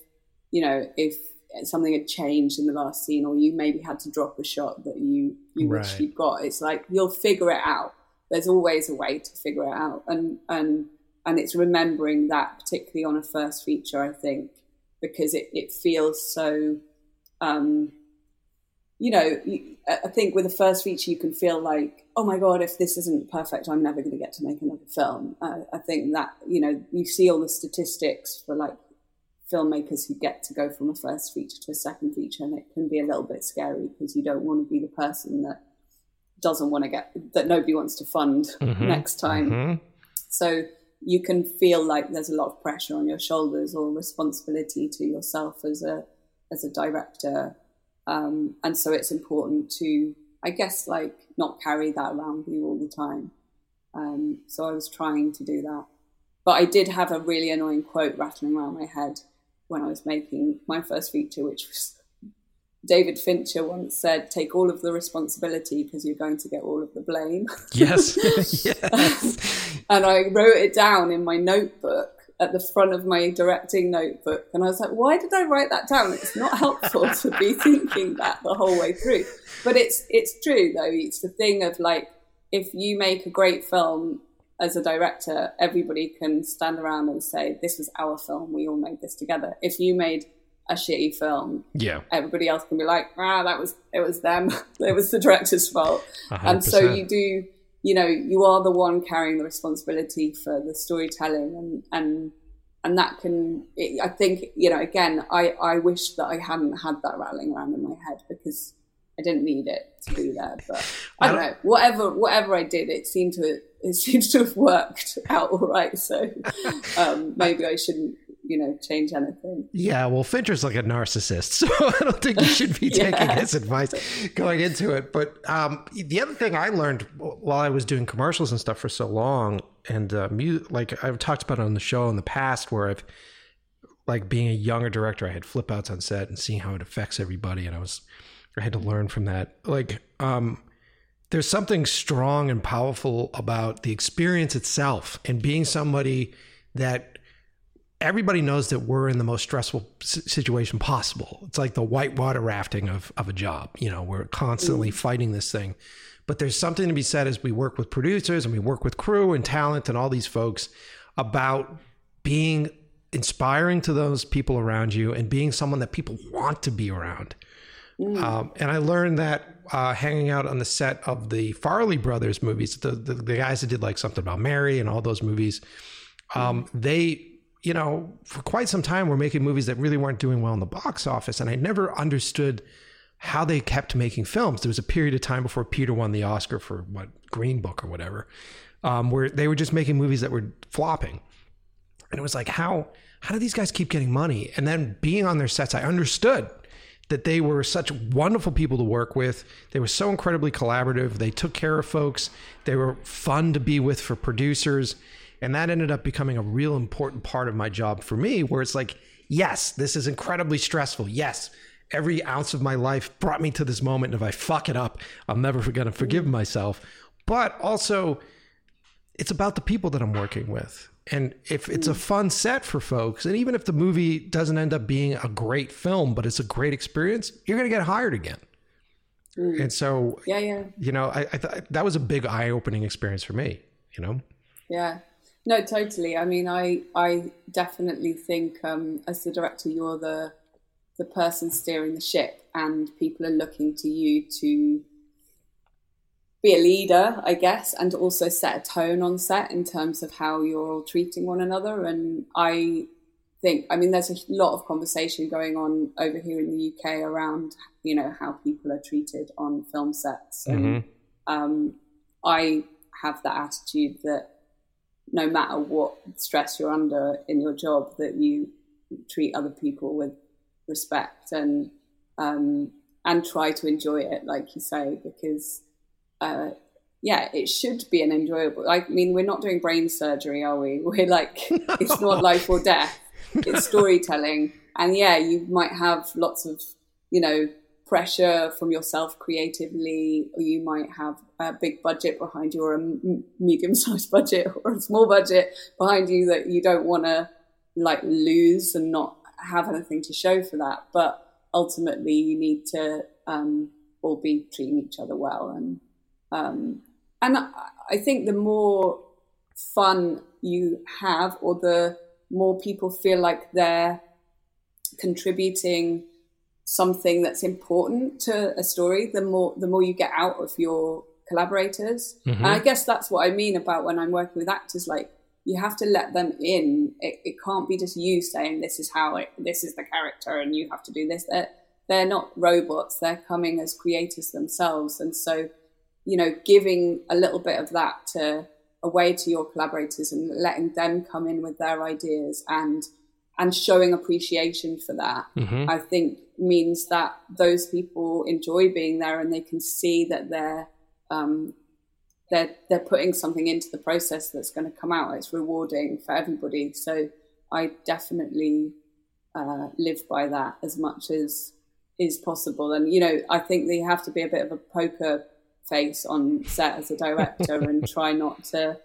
you know, if something had changed in the last scene, or you maybe had to drop a shot that you, you right. wish you'd got. It's like, you'll figure it out. There's always a way to figure it out. And, and, and it's remembering that, particularly on a first feature, I think, because it, it feels so, um, you know, I think with a first feature, you can feel like, oh my God, if this isn't perfect, I'm never going to get to make another film. Uh, I think that, you know, you see all the statistics for like filmmakers who get to go from a first feature to a second feature, and it can be a little bit scary because you don't want to be the person that doesn't want to get, that nobody wants to fund mm-hmm. next time. Mm-hmm. So you can feel like there's a lot of pressure on your shoulders or responsibility to yourself as a, as a director. Um, and so it's important to, I guess, like not carry that around with you all the time. Um, so I was trying to do that. But I did have a really annoying quote rattling around my head when I was making my first feature, which was David Fincher once said, take all of the responsibility because you're going to get all of the blame. Yes, yes. And I wrote it down in my notebook, at the front of my directing notebook. And I was like, why did I write that down? It's not helpful to be thinking that the whole way through. But it's it's true, though. It's the thing of, like, if you make a great film as a director, everybody can stand around and say, this was our film. We all made this together. If you made a shitty film, yeah, everybody else can be like, ah, that was it was them. It was the director's fault. one hundred percent. And so you do... you know, you are the one carrying the responsibility for the storytelling, and and and that can, it, I think, you know, again, I, I wish that I hadn't had that rattling around in my head because I didn't need it to be there. But I don't, I don't know, whatever whatever I did, it seemed to it seems to have worked out all right. So um, maybe I shouldn't, you know, change anything. Yeah, well, Fincher's like a narcissist, so I don't think you should be taking yeah. his advice going into it. But um, the other thing I learned while I was doing commercials and stuff for so long, and uh, mu- like I've talked about it on the show in the past, where I've, like being a younger director, I had flip outs on set and seeing how it affects everybody, and I was, I had to learn from that. Like, um, there's something strong and powerful about the experience itself, and being somebody that. Everybody knows that we're in the most stressful situation possible. It's like the whitewater rafting of, of a job. You know, we're constantly fighting this thing, but there's something to be said as we work with producers and we work with crew and talent and all these folks about being inspiring to those people around you and being someone that people want to be around. Mm. Um, and I learned that uh, hanging out on the set of the Farrelly Brothers movies, the, the, the guys that did like Something About Mary and all those movies, um, mm. they... you know, for quite some time, we're making movies that really weren't doing well in the box office. And I never understood how they kept making films. There was a period of time before Peter won the Oscar for what, Green Book or whatever, um, where they were just making movies that were flopping. And it was like, how, how do these guys keep getting money? And then being on their sets, I understood that they were such wonderful people to work with. They were so incredibly collaborative. They took care of folks. They were fun to be with for producers. And that ended up becoming a real important part of my job for me, where it's like, yes, this is incredibly stressful. Yes, every ounce of my life brought me to this moment. And if I fuck it up, I'm never going to forgive myself. But also, it's about the people that I'm working with. And if it's a fun set for folks, and even if the movie doesn't end up being a great film, but it's a great experience, you're going to get hired again. Mm. And so, yeah, yeah. you know, I, I th- that was a big eye-opening experience for me, you know? Yeah. No, totally. I mean, I I definitely think um, as the director, you're the the person steering the ship, and people are looking to you to be a leader, I guess, and also set a tone on set in terms of how you're all treating one another. And I think, I mean, there's a lot of conversation going on over here in the U K around, you know, how people are treated on film sets. Mm-hmm. And um, I have that attitude that no matter what stress you're under in your job, that you treat other people with respect and um, and try to enjoy it, like you say, because, uh, yeah, it should be an enjoyable... I mean, we're not doing brain surgery, are we? We're like, no. It's not life or death. It's storytelling. And, yeah, you might have lots of you know, pressure from yourself creatively, or you might have a big budget behind you or a m- medium-sized budget or a small budget behind you that you don't want to like lose and not have anything to show for that. But ultimately you need to um, all be treating each other well. And um, and I think the more fun you have, or the more people feel like they're contributing something that's important to a story, the more the more you get out of your collaborators. Mm-hmm. And I guess that's what I mean about when I'm working with actors, like you have to let them in. It, it can't be just you saying this is how it, this is the character and you have to do this. They're, they're not robots. They're coming as creators themselves. And so, you know, giving a little bit of that to away to your collaborators and letting them come in with their ideas and and showing appreciation for that, mm-hmm. I think means that those people enjoy being there and they can see that they're um, they're they're putting something into the process that's going to come out. It's rewarding for everybody. So I definitely uh, live by that as much as is possible. And, you know, I think they have to be a bit of a poker face on set as a director and try not to,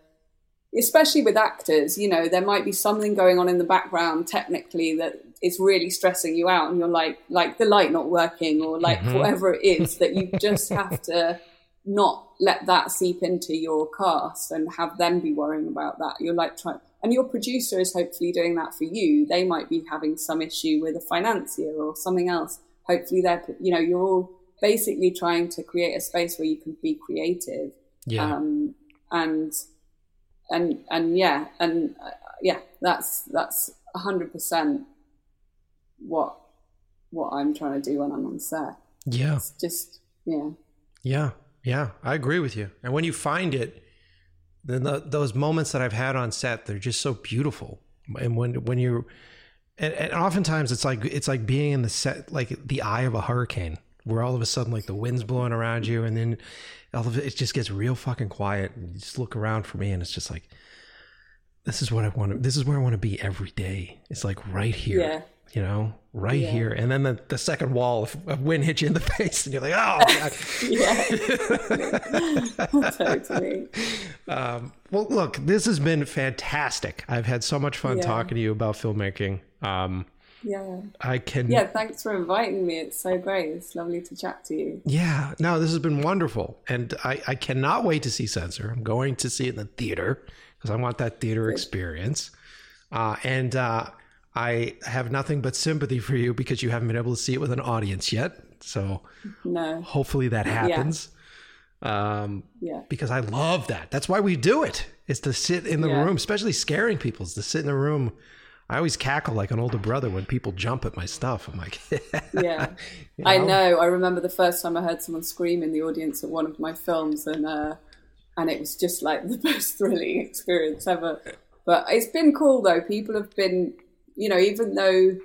especially with actors, you know, there might be something going on in the background technically that is really stressing you out, and you're like, like the light not working, or like mm-hmm. whatever it is, that you just have to not let that seep into your cast and have them be worrying about that. You're like, trying, and your producer is hopefully doing that for you. They might be having some issue with a financier or something else. Hopefully they're, you know, you're all basically trying to create a space where you can be creative. Yeah. Um, and, And, and yeah, and uh, yeah, that's, that's a hundred percent what, what I'm trying to do when I'm on set. Yeah. It's just, yeah. Yeah. Yeah. I agree with you. And when you find it, then the, those moments that I've had on set, they're just so beautiful. And when, when you, and, and oftentimes it's like, it's like being in the set, like the eye of a hurricane, where all of a sudden like the wind's blowing around you, and then all of it, it just gets real fucking quiet, and you just look around for me, and it's just like, this is what I want to, this is where I want to be every day. It's like right here, yeah. you know, right yeah. here. And then the, the second wall of wind hits you in the face and you're like, oh God. Yeah. Totally. Um, well, look, this has been fantastic. I've had so much fun yeah. talking to you about filmmaking. Um, Yeah, I can. Yeah, thanks for inviting me. It's so great. It's lovely to chat to you. Yeah, no, this has been wonderful, and I, I cannot wait to see Censor. I'm going to see it in the theater because I want that theater experience. Uh, and uh, I have nothing but sympathy for you because you haven't been able to see it with an audience yet. So, no, hopefully that happens. Yeah. Um, yeah, because I love that. That's why we do it. Is to sit in the yeah. room, especially scaring people. Is to sit in the room. I always cackle like an older brother when people jump at my stuff. I'm like, yeah, you know? I know. I remember the first time I heard someone scream in the audience at one of my films, and uh, and it was just like the most thrilling experience ever. But it's been cool though. People have been, you know, even though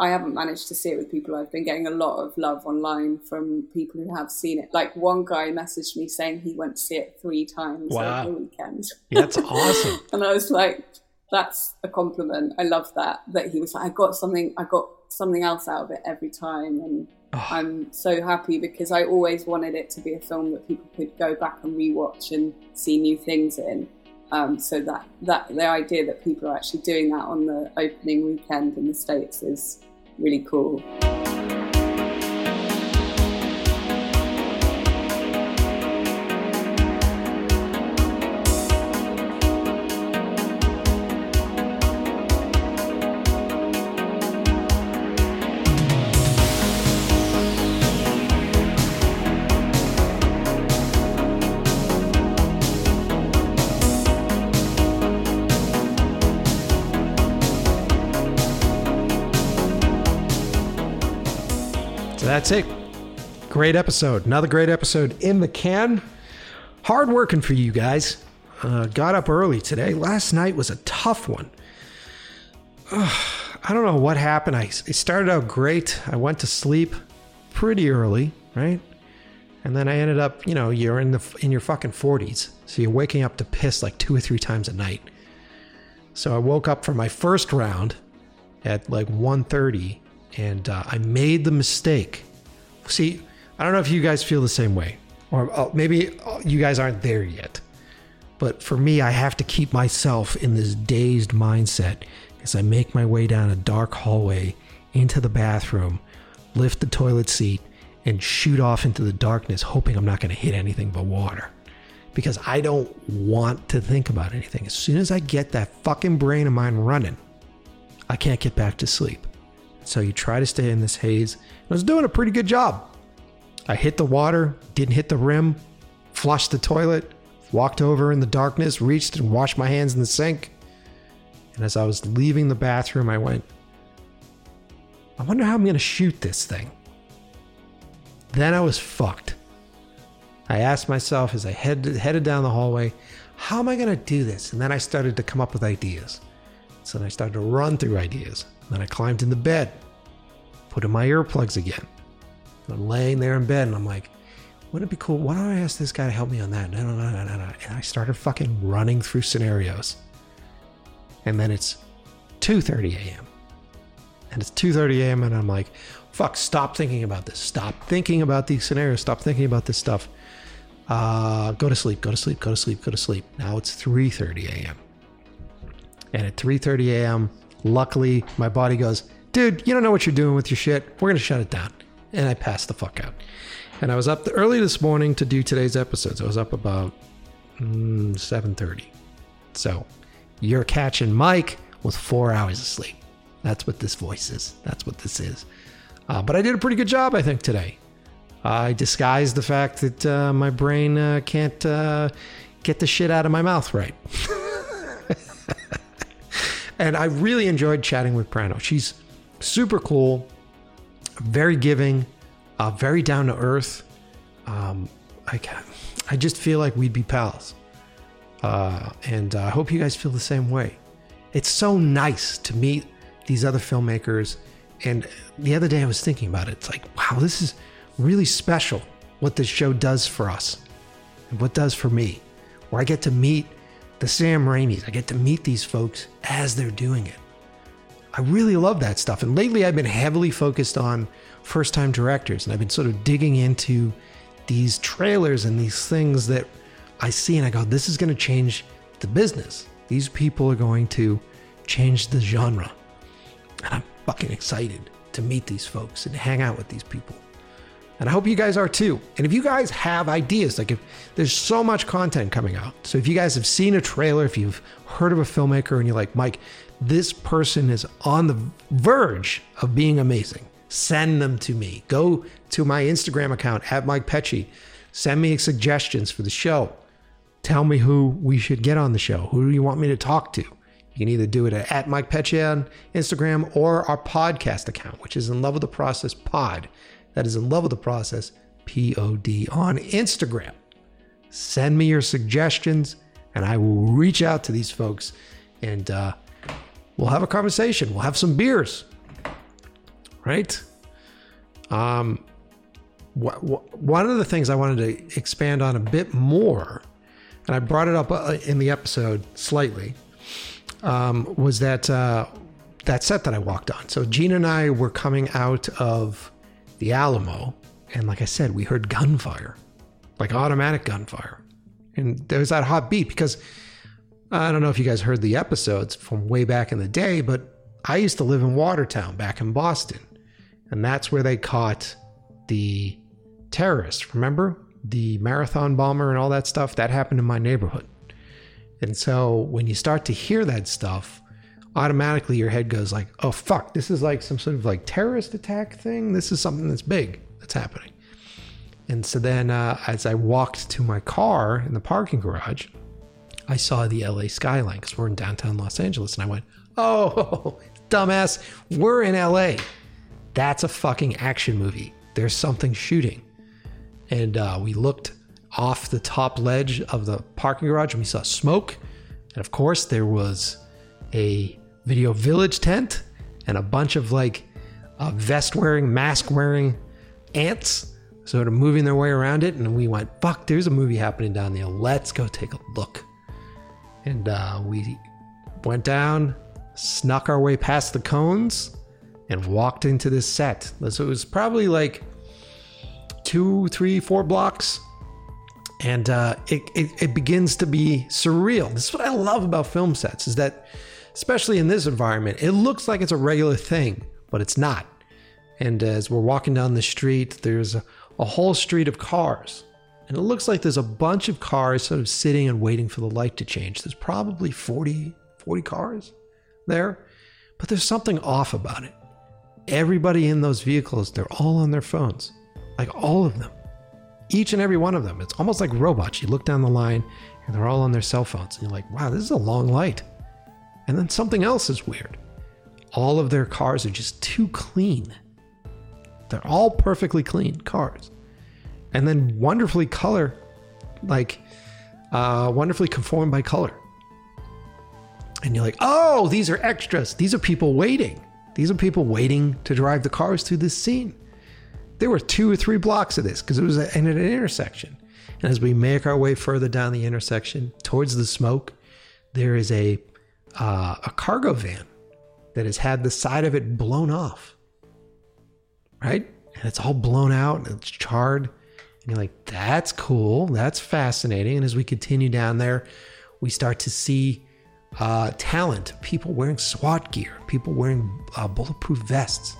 I haven't managed to see it with people, I've been getting a lot of love online from people who have seen it. Like one guy messaged me saying he went to see it three times wow. over the weekend. Yeah, that's awesome. And I was like, that's a compliment. I love that, that he was like, I got something, I got something else out of it every time. And oh. I'm so happy because I always wanted it to be a film that people could go back and rewatch and see new things in. Um, so that, that the idea that people are actually doing that on the opening weekend in the States is really cool. That's it. Great episode. Another great episode in the can. Hard working for you guys. Uh, got up early today. Last night was a tough one. Uh, I don't know what happened. I it started out great. I went to sleep pretty early, right? And then I ended up, you know, you're in the in your fucking forties. So you're waking up to piss like two or three times a night. So I woke up for my first round at like one thirty, and uh, I made the mistake See, I don't know if you guys feel the same way, or maybe you guys aren't there yet. But for me, I have to keep myself in this dazed mindset as I make my way down a dark hallway into the bathroom, lift the toilet seat, and shoot off into the darkness, hoping I'm not going to hit anything but water. Because I don't want to think about anything. As soon as I get that fucking brain of mine running, I can't get back to sleep. So you try to stay in this haze. I was doing a pretty good job. I hit the water, didn't hit the rim, flushed the toilet, walked over in the darkness, reached and washed my hands in the sink. And as I was leaving the bathroom, I went, I wonder how I'm going to shoot this thing. Then I was fucked. I asked myself as I head, headed down the hallway, how am I going to do this? And then I started to come up with ideas. So then I started to run through ideas. And then I climbed into bed, put in my earplugs again. And I'm laying there in bed and I'm like, wouldn't it be cool? Why don't I ask this guy to help me on that? No, no, no, no, no, no. And I started fucking running through scenarios. And then it's two thirty a.m. And it's two thirty a.m. and I'm like, fuck, stop thinking about this. Stop thinking about these scenarios. Stop thinking about this stuff. Uh, go to sleep, go to sleep, go to sleep, go to sleep. Now it's three thirty a.m. And at three thirty a.m., luckily, my body goes, dude, you don't know what you're doing with your shit. We're going to shut it down. And I passed the fuck out. And I was up early this morning to do today's episodes. I was up about mm, seven thirty. So you're catching Mike with four hours of sleep. That's what this voice is. That's what this is. Uh, but I did a pretty good job, I think, today. I disguised the fact that uh, my brain uh, can't uh, get the shit out of my mouth right. And I really enjoyed chatting with Prano. She's super cool, very giving, uh, very down to earth. Um, I can, I just feel like we'd be pals. Uh, and I uh, hope you guys feel the same way. It's so nice to meet these other filmmakers. And the other day I was thinking about it. It's like, wow, this is really special what this show does for us and what it does for me, where I get to meet the Sam Raimis. I get to meet these folks as they're doing it. I really love that stuff. And lately I've been heavily focused on first-time directors, and I've been sort of digging into these trailers and these things that I see and I go, this is going to change the business. These people are going to change the genre. And I'm fucking excited to meet these folks and hang out with these people. And I hope you guys are too. And if you guys have ideas, like if there's so much content coming out. So if you guys have seen a trailer, if you've heard of a filmmaker and you're like, Mike, this person is on the verge of being amazing, send them to me. Go to my Instagram account at Mike Pecci. Send me suggestions for the show. Tell me who we should get on the show. Who do you want me to talk to? You can either do it at, at Mike Pecci on Instagram or our podcast account, which is In Love with the Process Pod. That is In Love with the Process, P O D, on Instagram. Send me your suggestions, and I will reach out to these folks, and uh, we'll have a conversation. We'll have some beers, right? Um, wh- wh- one of the things I wanted to expand on a bit more, and I brought it up uh, in the episode slightly, um, was that uh, that set that I walked on. So Gina and I were coming out of the Alamo, and like I said, we heard gunfire, like automatic gunfire, and there was that hot beat, because I don't know if you guys heard the episodes from way back in the day, but I used to live in Watertown back in Boston, and that's where they caught the terrorists. Remember the marathon bomber and all that stuff? That happened in my neighborhood. And so when you start to hear that stuff, automatically your head goes like, oh fuck, this is like some sort of like terrorist attack thing. This is something that's big that's happening. And so then uh, as I walked to my car in the parking garage, I saw the L A skyline, because we're in downtown Los Angeles. And I went, oh, dumbass, we're in L A. That's a fucking action movie. There's something shooting. And uh, we looked off the top ledge of the parking garage and we saw smoke. And of course there was a Video Village tent and a bunch of like uh, vest wearing, mask wearing ants sort of moving their way around it. And we went, fuck, there's a movie happening down there. Let's go take a look. And uh, we went down, snuck our way past the cones and walked into this set. So it was probably like two, three, four blocks. And uh, it, it, it begins to be surreal. This is what I love about film sets, is that, especially in this environment, it looks like it's a regular thing, but it's not. And as we're walking down the street, there's a, a whole street of cars. And it looks like there's a bunch of cars sort of sitting and waiting for the light to change. There's probably forty, forty cars there, but there's something off about it. Everybody in those vehicles, they're all on their phones, like all of them. Each and every one of them. It's almost like robots. You look down the line and they're all on their cell phones. And you're like, wow, this is a long light. And then something else is weird. All of their cars are just too clean. They're all perfectly clean cars. And then wonderfully color, like uh, wonderfully conformed by color. And you're like, oh, these are extras. These are people waiting. These are people waiting to drive the cars through this scene. There were two or three blocks of this because it was at an intersection. And as we make our way further down the intersection towards the smoke, there is a uh, a cargo van that has had the side of it blown off, right? And it's all blown out and it's charred. And you're like, that's cool. That's fascinating. And as we continue down there, we start to see uh, talent, people wearing SWAT gear, people wearing uh, bulletproof vests.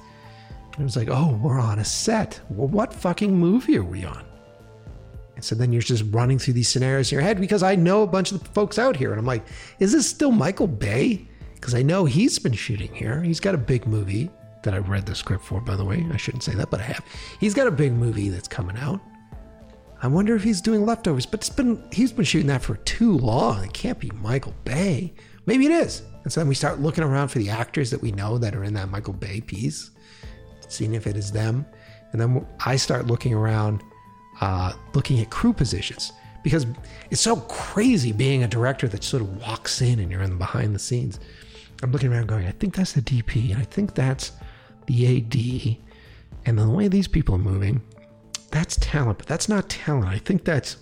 It was like, oh, we're on a set. Well, what fucking movie are we on? And so then you're just running through these scenarios in your head because I know a bunch of the folks out here. And I'm like, is this still Michael Bay? Because I know he's been shooting here. He's got a big movie that I read the script for, by the way. I shouldn't say that, but I have. He's got a big movie that's coming out. I wonder if he's doing Leftovers, but it's been he's been shooting that for too long. It can't be Michael Bay. Maybe it is. And so then we start looking around for the actors that we know that are in that Michael Bay piece, seeing if it is them. And then I start looking around, uh, looking at crew positions, because it's so crazy being a director that sort of walks in and you're in the behind the scenes. I'm looking around going, I think that's the D P, and I think that's the A D. And the way these people are moving, that's talent, but that's not talent. I think that's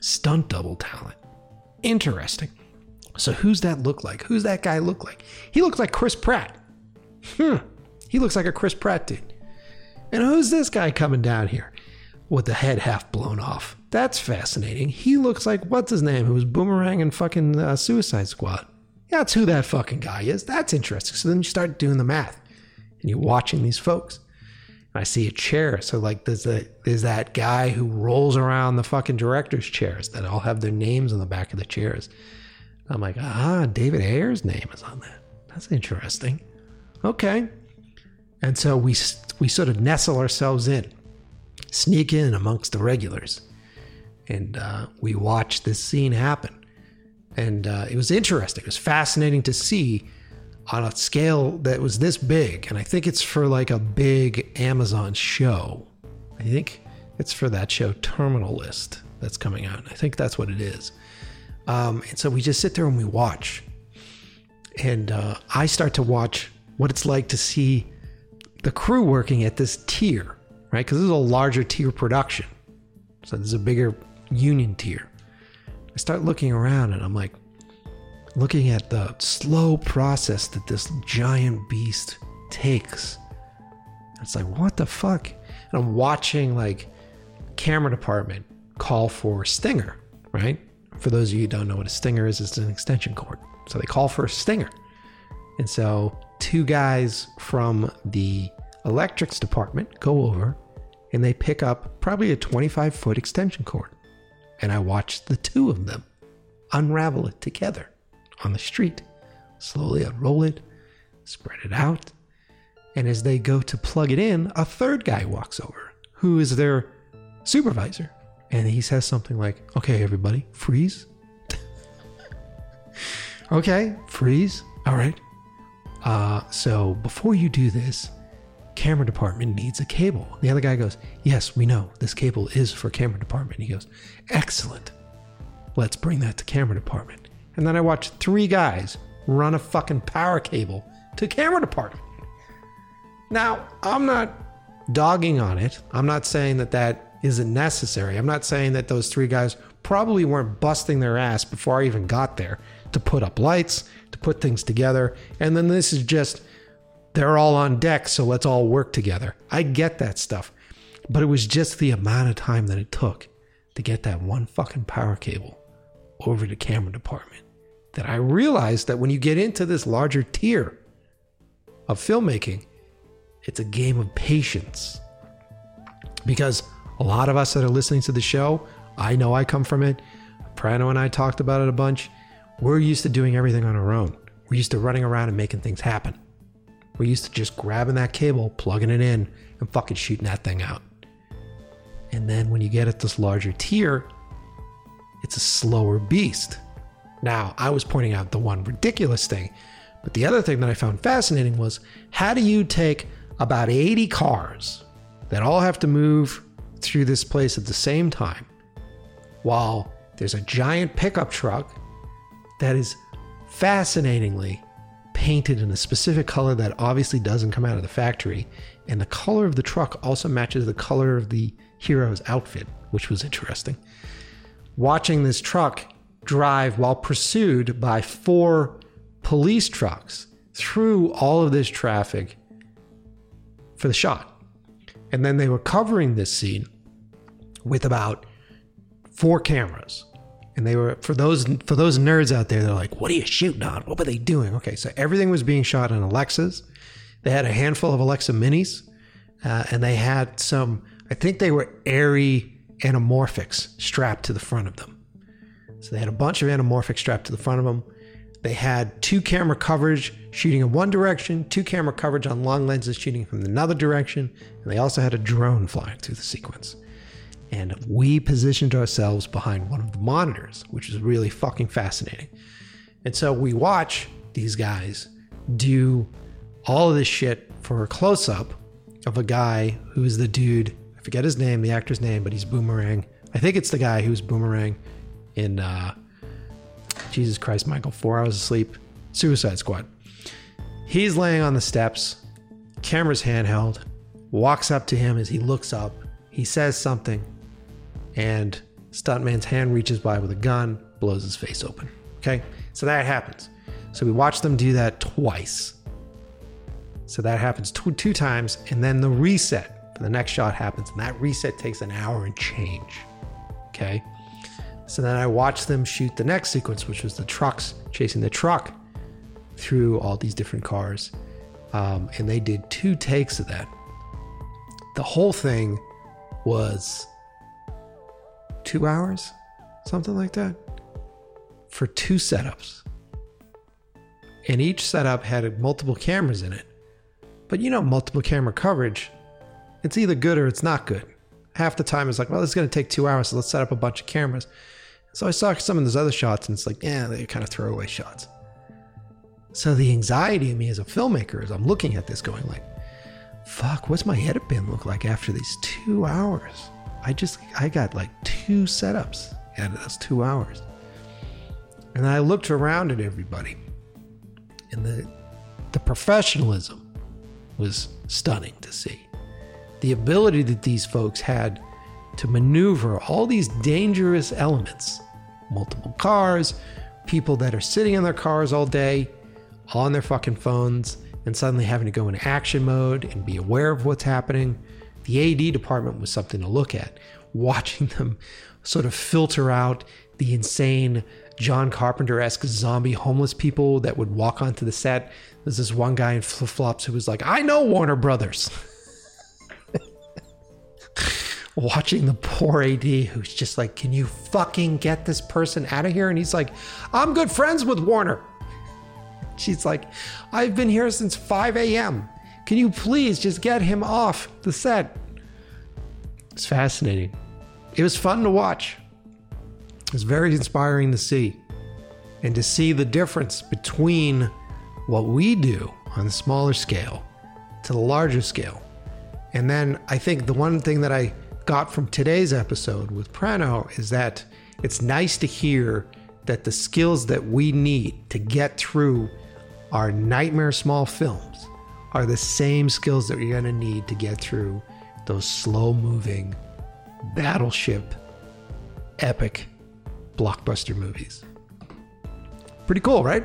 stunt double talent. Interesting. So who's that look like? Who's that guy look like? He looks like Chris Pratt. Hmm. He looks like a Chris Pratt dude. And who's this guy coming down here with the head half blown off? That's fascinating. He looks like, what's his name, who was Boomerang in fucking uh, Suicide Squad. That's who that fucking guy is. That's interesting. So then you start doing the math and you're watching these folks. And I see a chair. So like there's, a, there's that guy who rolls around the fucking director's chairs that all have their names on the back of the chairs. I'm like, ah, David Ayer's name is on that. That's interesting. Okay. And so we we sort of nestle ourselves in, sneak in amongst the regulars, and uh, we watch this scene happen. And uh, it was interesting. It was fascinating to see on a scale that was this big. And I think it's for like a big Amazon show. I think it's for that show Terminal List that's coming out. I think that's what it is. Um, and so we just sit there and we watch. And uh, I start to watch what it's like to see the crew working at this tier, right? Because this is a larger tier production. So there's a bigger union tier. I start looking around and I'm like, looking at the slow process that this giant beast takes. It's like, what the fuck? And I'm watching like camera department call for stinger, right? For those of you who don't know what a stinger is, it's an extension cord. So they call for a stinger. And so two guys from the electrics department go over and they pick up probably a twenty-five foot extension cord. And I watch the two of them unravel it together on the street, slowly unroll it, spread it out. And as they go to plug it in, a third guy walks over who is their supervisor. And he says something like, okay, everybody, freeze. Okay, freeze. All right. Uh, so before you do this, camera department needs a cable. The other guy goes, yes, we know this cable is for camera department. He goes, excellent. Let's bring that to camera department. And then I watch three guys run a fucking power cable to camera department. Now, I'm not dogging on it. I'm not saying that that isn't necessary. I'm not saying that those three guys probably weren't busting their ass before I even got there to put up lights, to put things together. And then this is just, they're all on deck, so let's all work together. I get that stuff. But it was just the amount of time that it took to get that one fucking power cable over the camera department that I realized that when you get into this larger tier of filmmaking, it's a game of patience. Because a lot of us that are listening to the show, I know I come from it. Prano and I talked about it a bunch. We're used to doing everything on our own. We're used to running around and making things happen. We're used to just grabbing that cable, plugging it in, and fucking shooting that thing out. And then when you get at this larger tier, it's a slower beast. Now, I was pointing out the one ridiculous thing, but the other thing that I found fascinating was, how do you take about eighty cars that all have to move through this place at the same time, while there's a giant pickup truck that is fascinatingly painted in a specific color that obviously doesn't come out of the factory, and the color of the truck also matches the color of the hero's outfit, which was interesting. Watching this truck drive while pursued by four police trucks through all of this traffic for the shot. And then they were covering this scene with about four cameras. And they were, for those for those nerds out there, they're like, what are you shooting on? What were they doing? Okay, so everything was being shot on Alexas. They had a handful of Alexa minis, uh, and they had some, I think they were Airy anamorphics strapped to the front of them. So they had a bunch of anamorphics strapped to the front of them. They had two camera coverage shooting in one direction, two camera coverage on long lenses shooting from another direction, and they also had a drone flying through the sequence. And we positioned ourselves behind one of the monitors, which is really fucking fascinating. And so we watch these guys do all of this shit for a close-up of a guy who is the dude, I forget his name, the actor's name, but he's Boomerang. I think it's the guy who's Boomerang in, uh, Jesus Christ, Michael, Four Hours of Sleep, Suicide Squad. He's laying on the steps, camera's handheld, walks up to him as he looks up, he says something, and stuntman's hand reaches by with a gun, blows his face open. Okay, so that happens. So we watch them do that twice. So that happens two, two times, and then the reset for the next shot happens, and that reset takes an hour and change. Okay, so then I watched them shoot the next sequence, which was the trucks chasing the truck through all these different cars, um, and they did two takes of that. The whole thing was two hours, something like that, for two setups. And each setup had multiple cameras in it. But you know, multiple camera coverage, it's either good or it's not good. Half the time it's like, well, this is going to take two hours, so let's set up a bunch of cameras. So I saw some of those other shots, and it's like, yeah, they're kind of throwaway shots. So the anxiety in me as a filmmaker is I'm looking at this going like, fuck, what's my edit bin look like after these two hours? I just, I got like two setups out of those two hours. And I looked around at everybody, and the the professionalism was stunning to see. The ability that these folks had to maneuver all these dangerous elements, multiple cars, people that are sitting in their cars all day, on their fucking phones, and suddenly having to go into action mode and be aware of what's happening. The A D department was something to look at, watching them sort of filter out the insane John Carpenter-esque zombie homeless people that would walk onto the set. There's this one guy in flip-flops who was like, I know Warner Brothers. Watching the poor A D who's just like, can you fucking get this person out of here? And he's like, I'm good friends with Warner. She's like, I've been here since five a.m. Can you please just get him off the set? It's fascinating. It was fun to watch. It was very inspiring to see. And to see the difference between what we do on the smaller scale to the larger scale. And then I think the one thing that I got from today's episode with Prano is that it's nice to hear that the skills that we need to get through our nightmare small films are the same skills that you're going to need to get through those slow-moving battleship epic blockbuster movies. Pretty cool, right?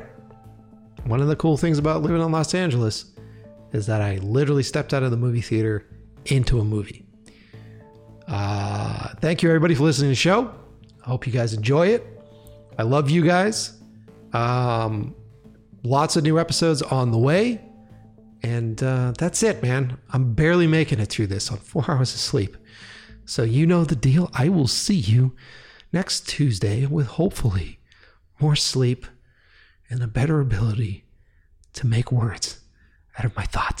One of the cool things about living in Los Angeles is that I literally stepped out of the movie theater into a movie. thank you everybody for listening to the show. I hope you guys enjoy it. I love you guys. Um, lots of new episodes on the way. And uh, that's it, man. I'm barely making it through this on four hours of sleep. So you know the deal. I will see you next Tuesday with hopefully more sleep and a better ability to make words out of my thoughts.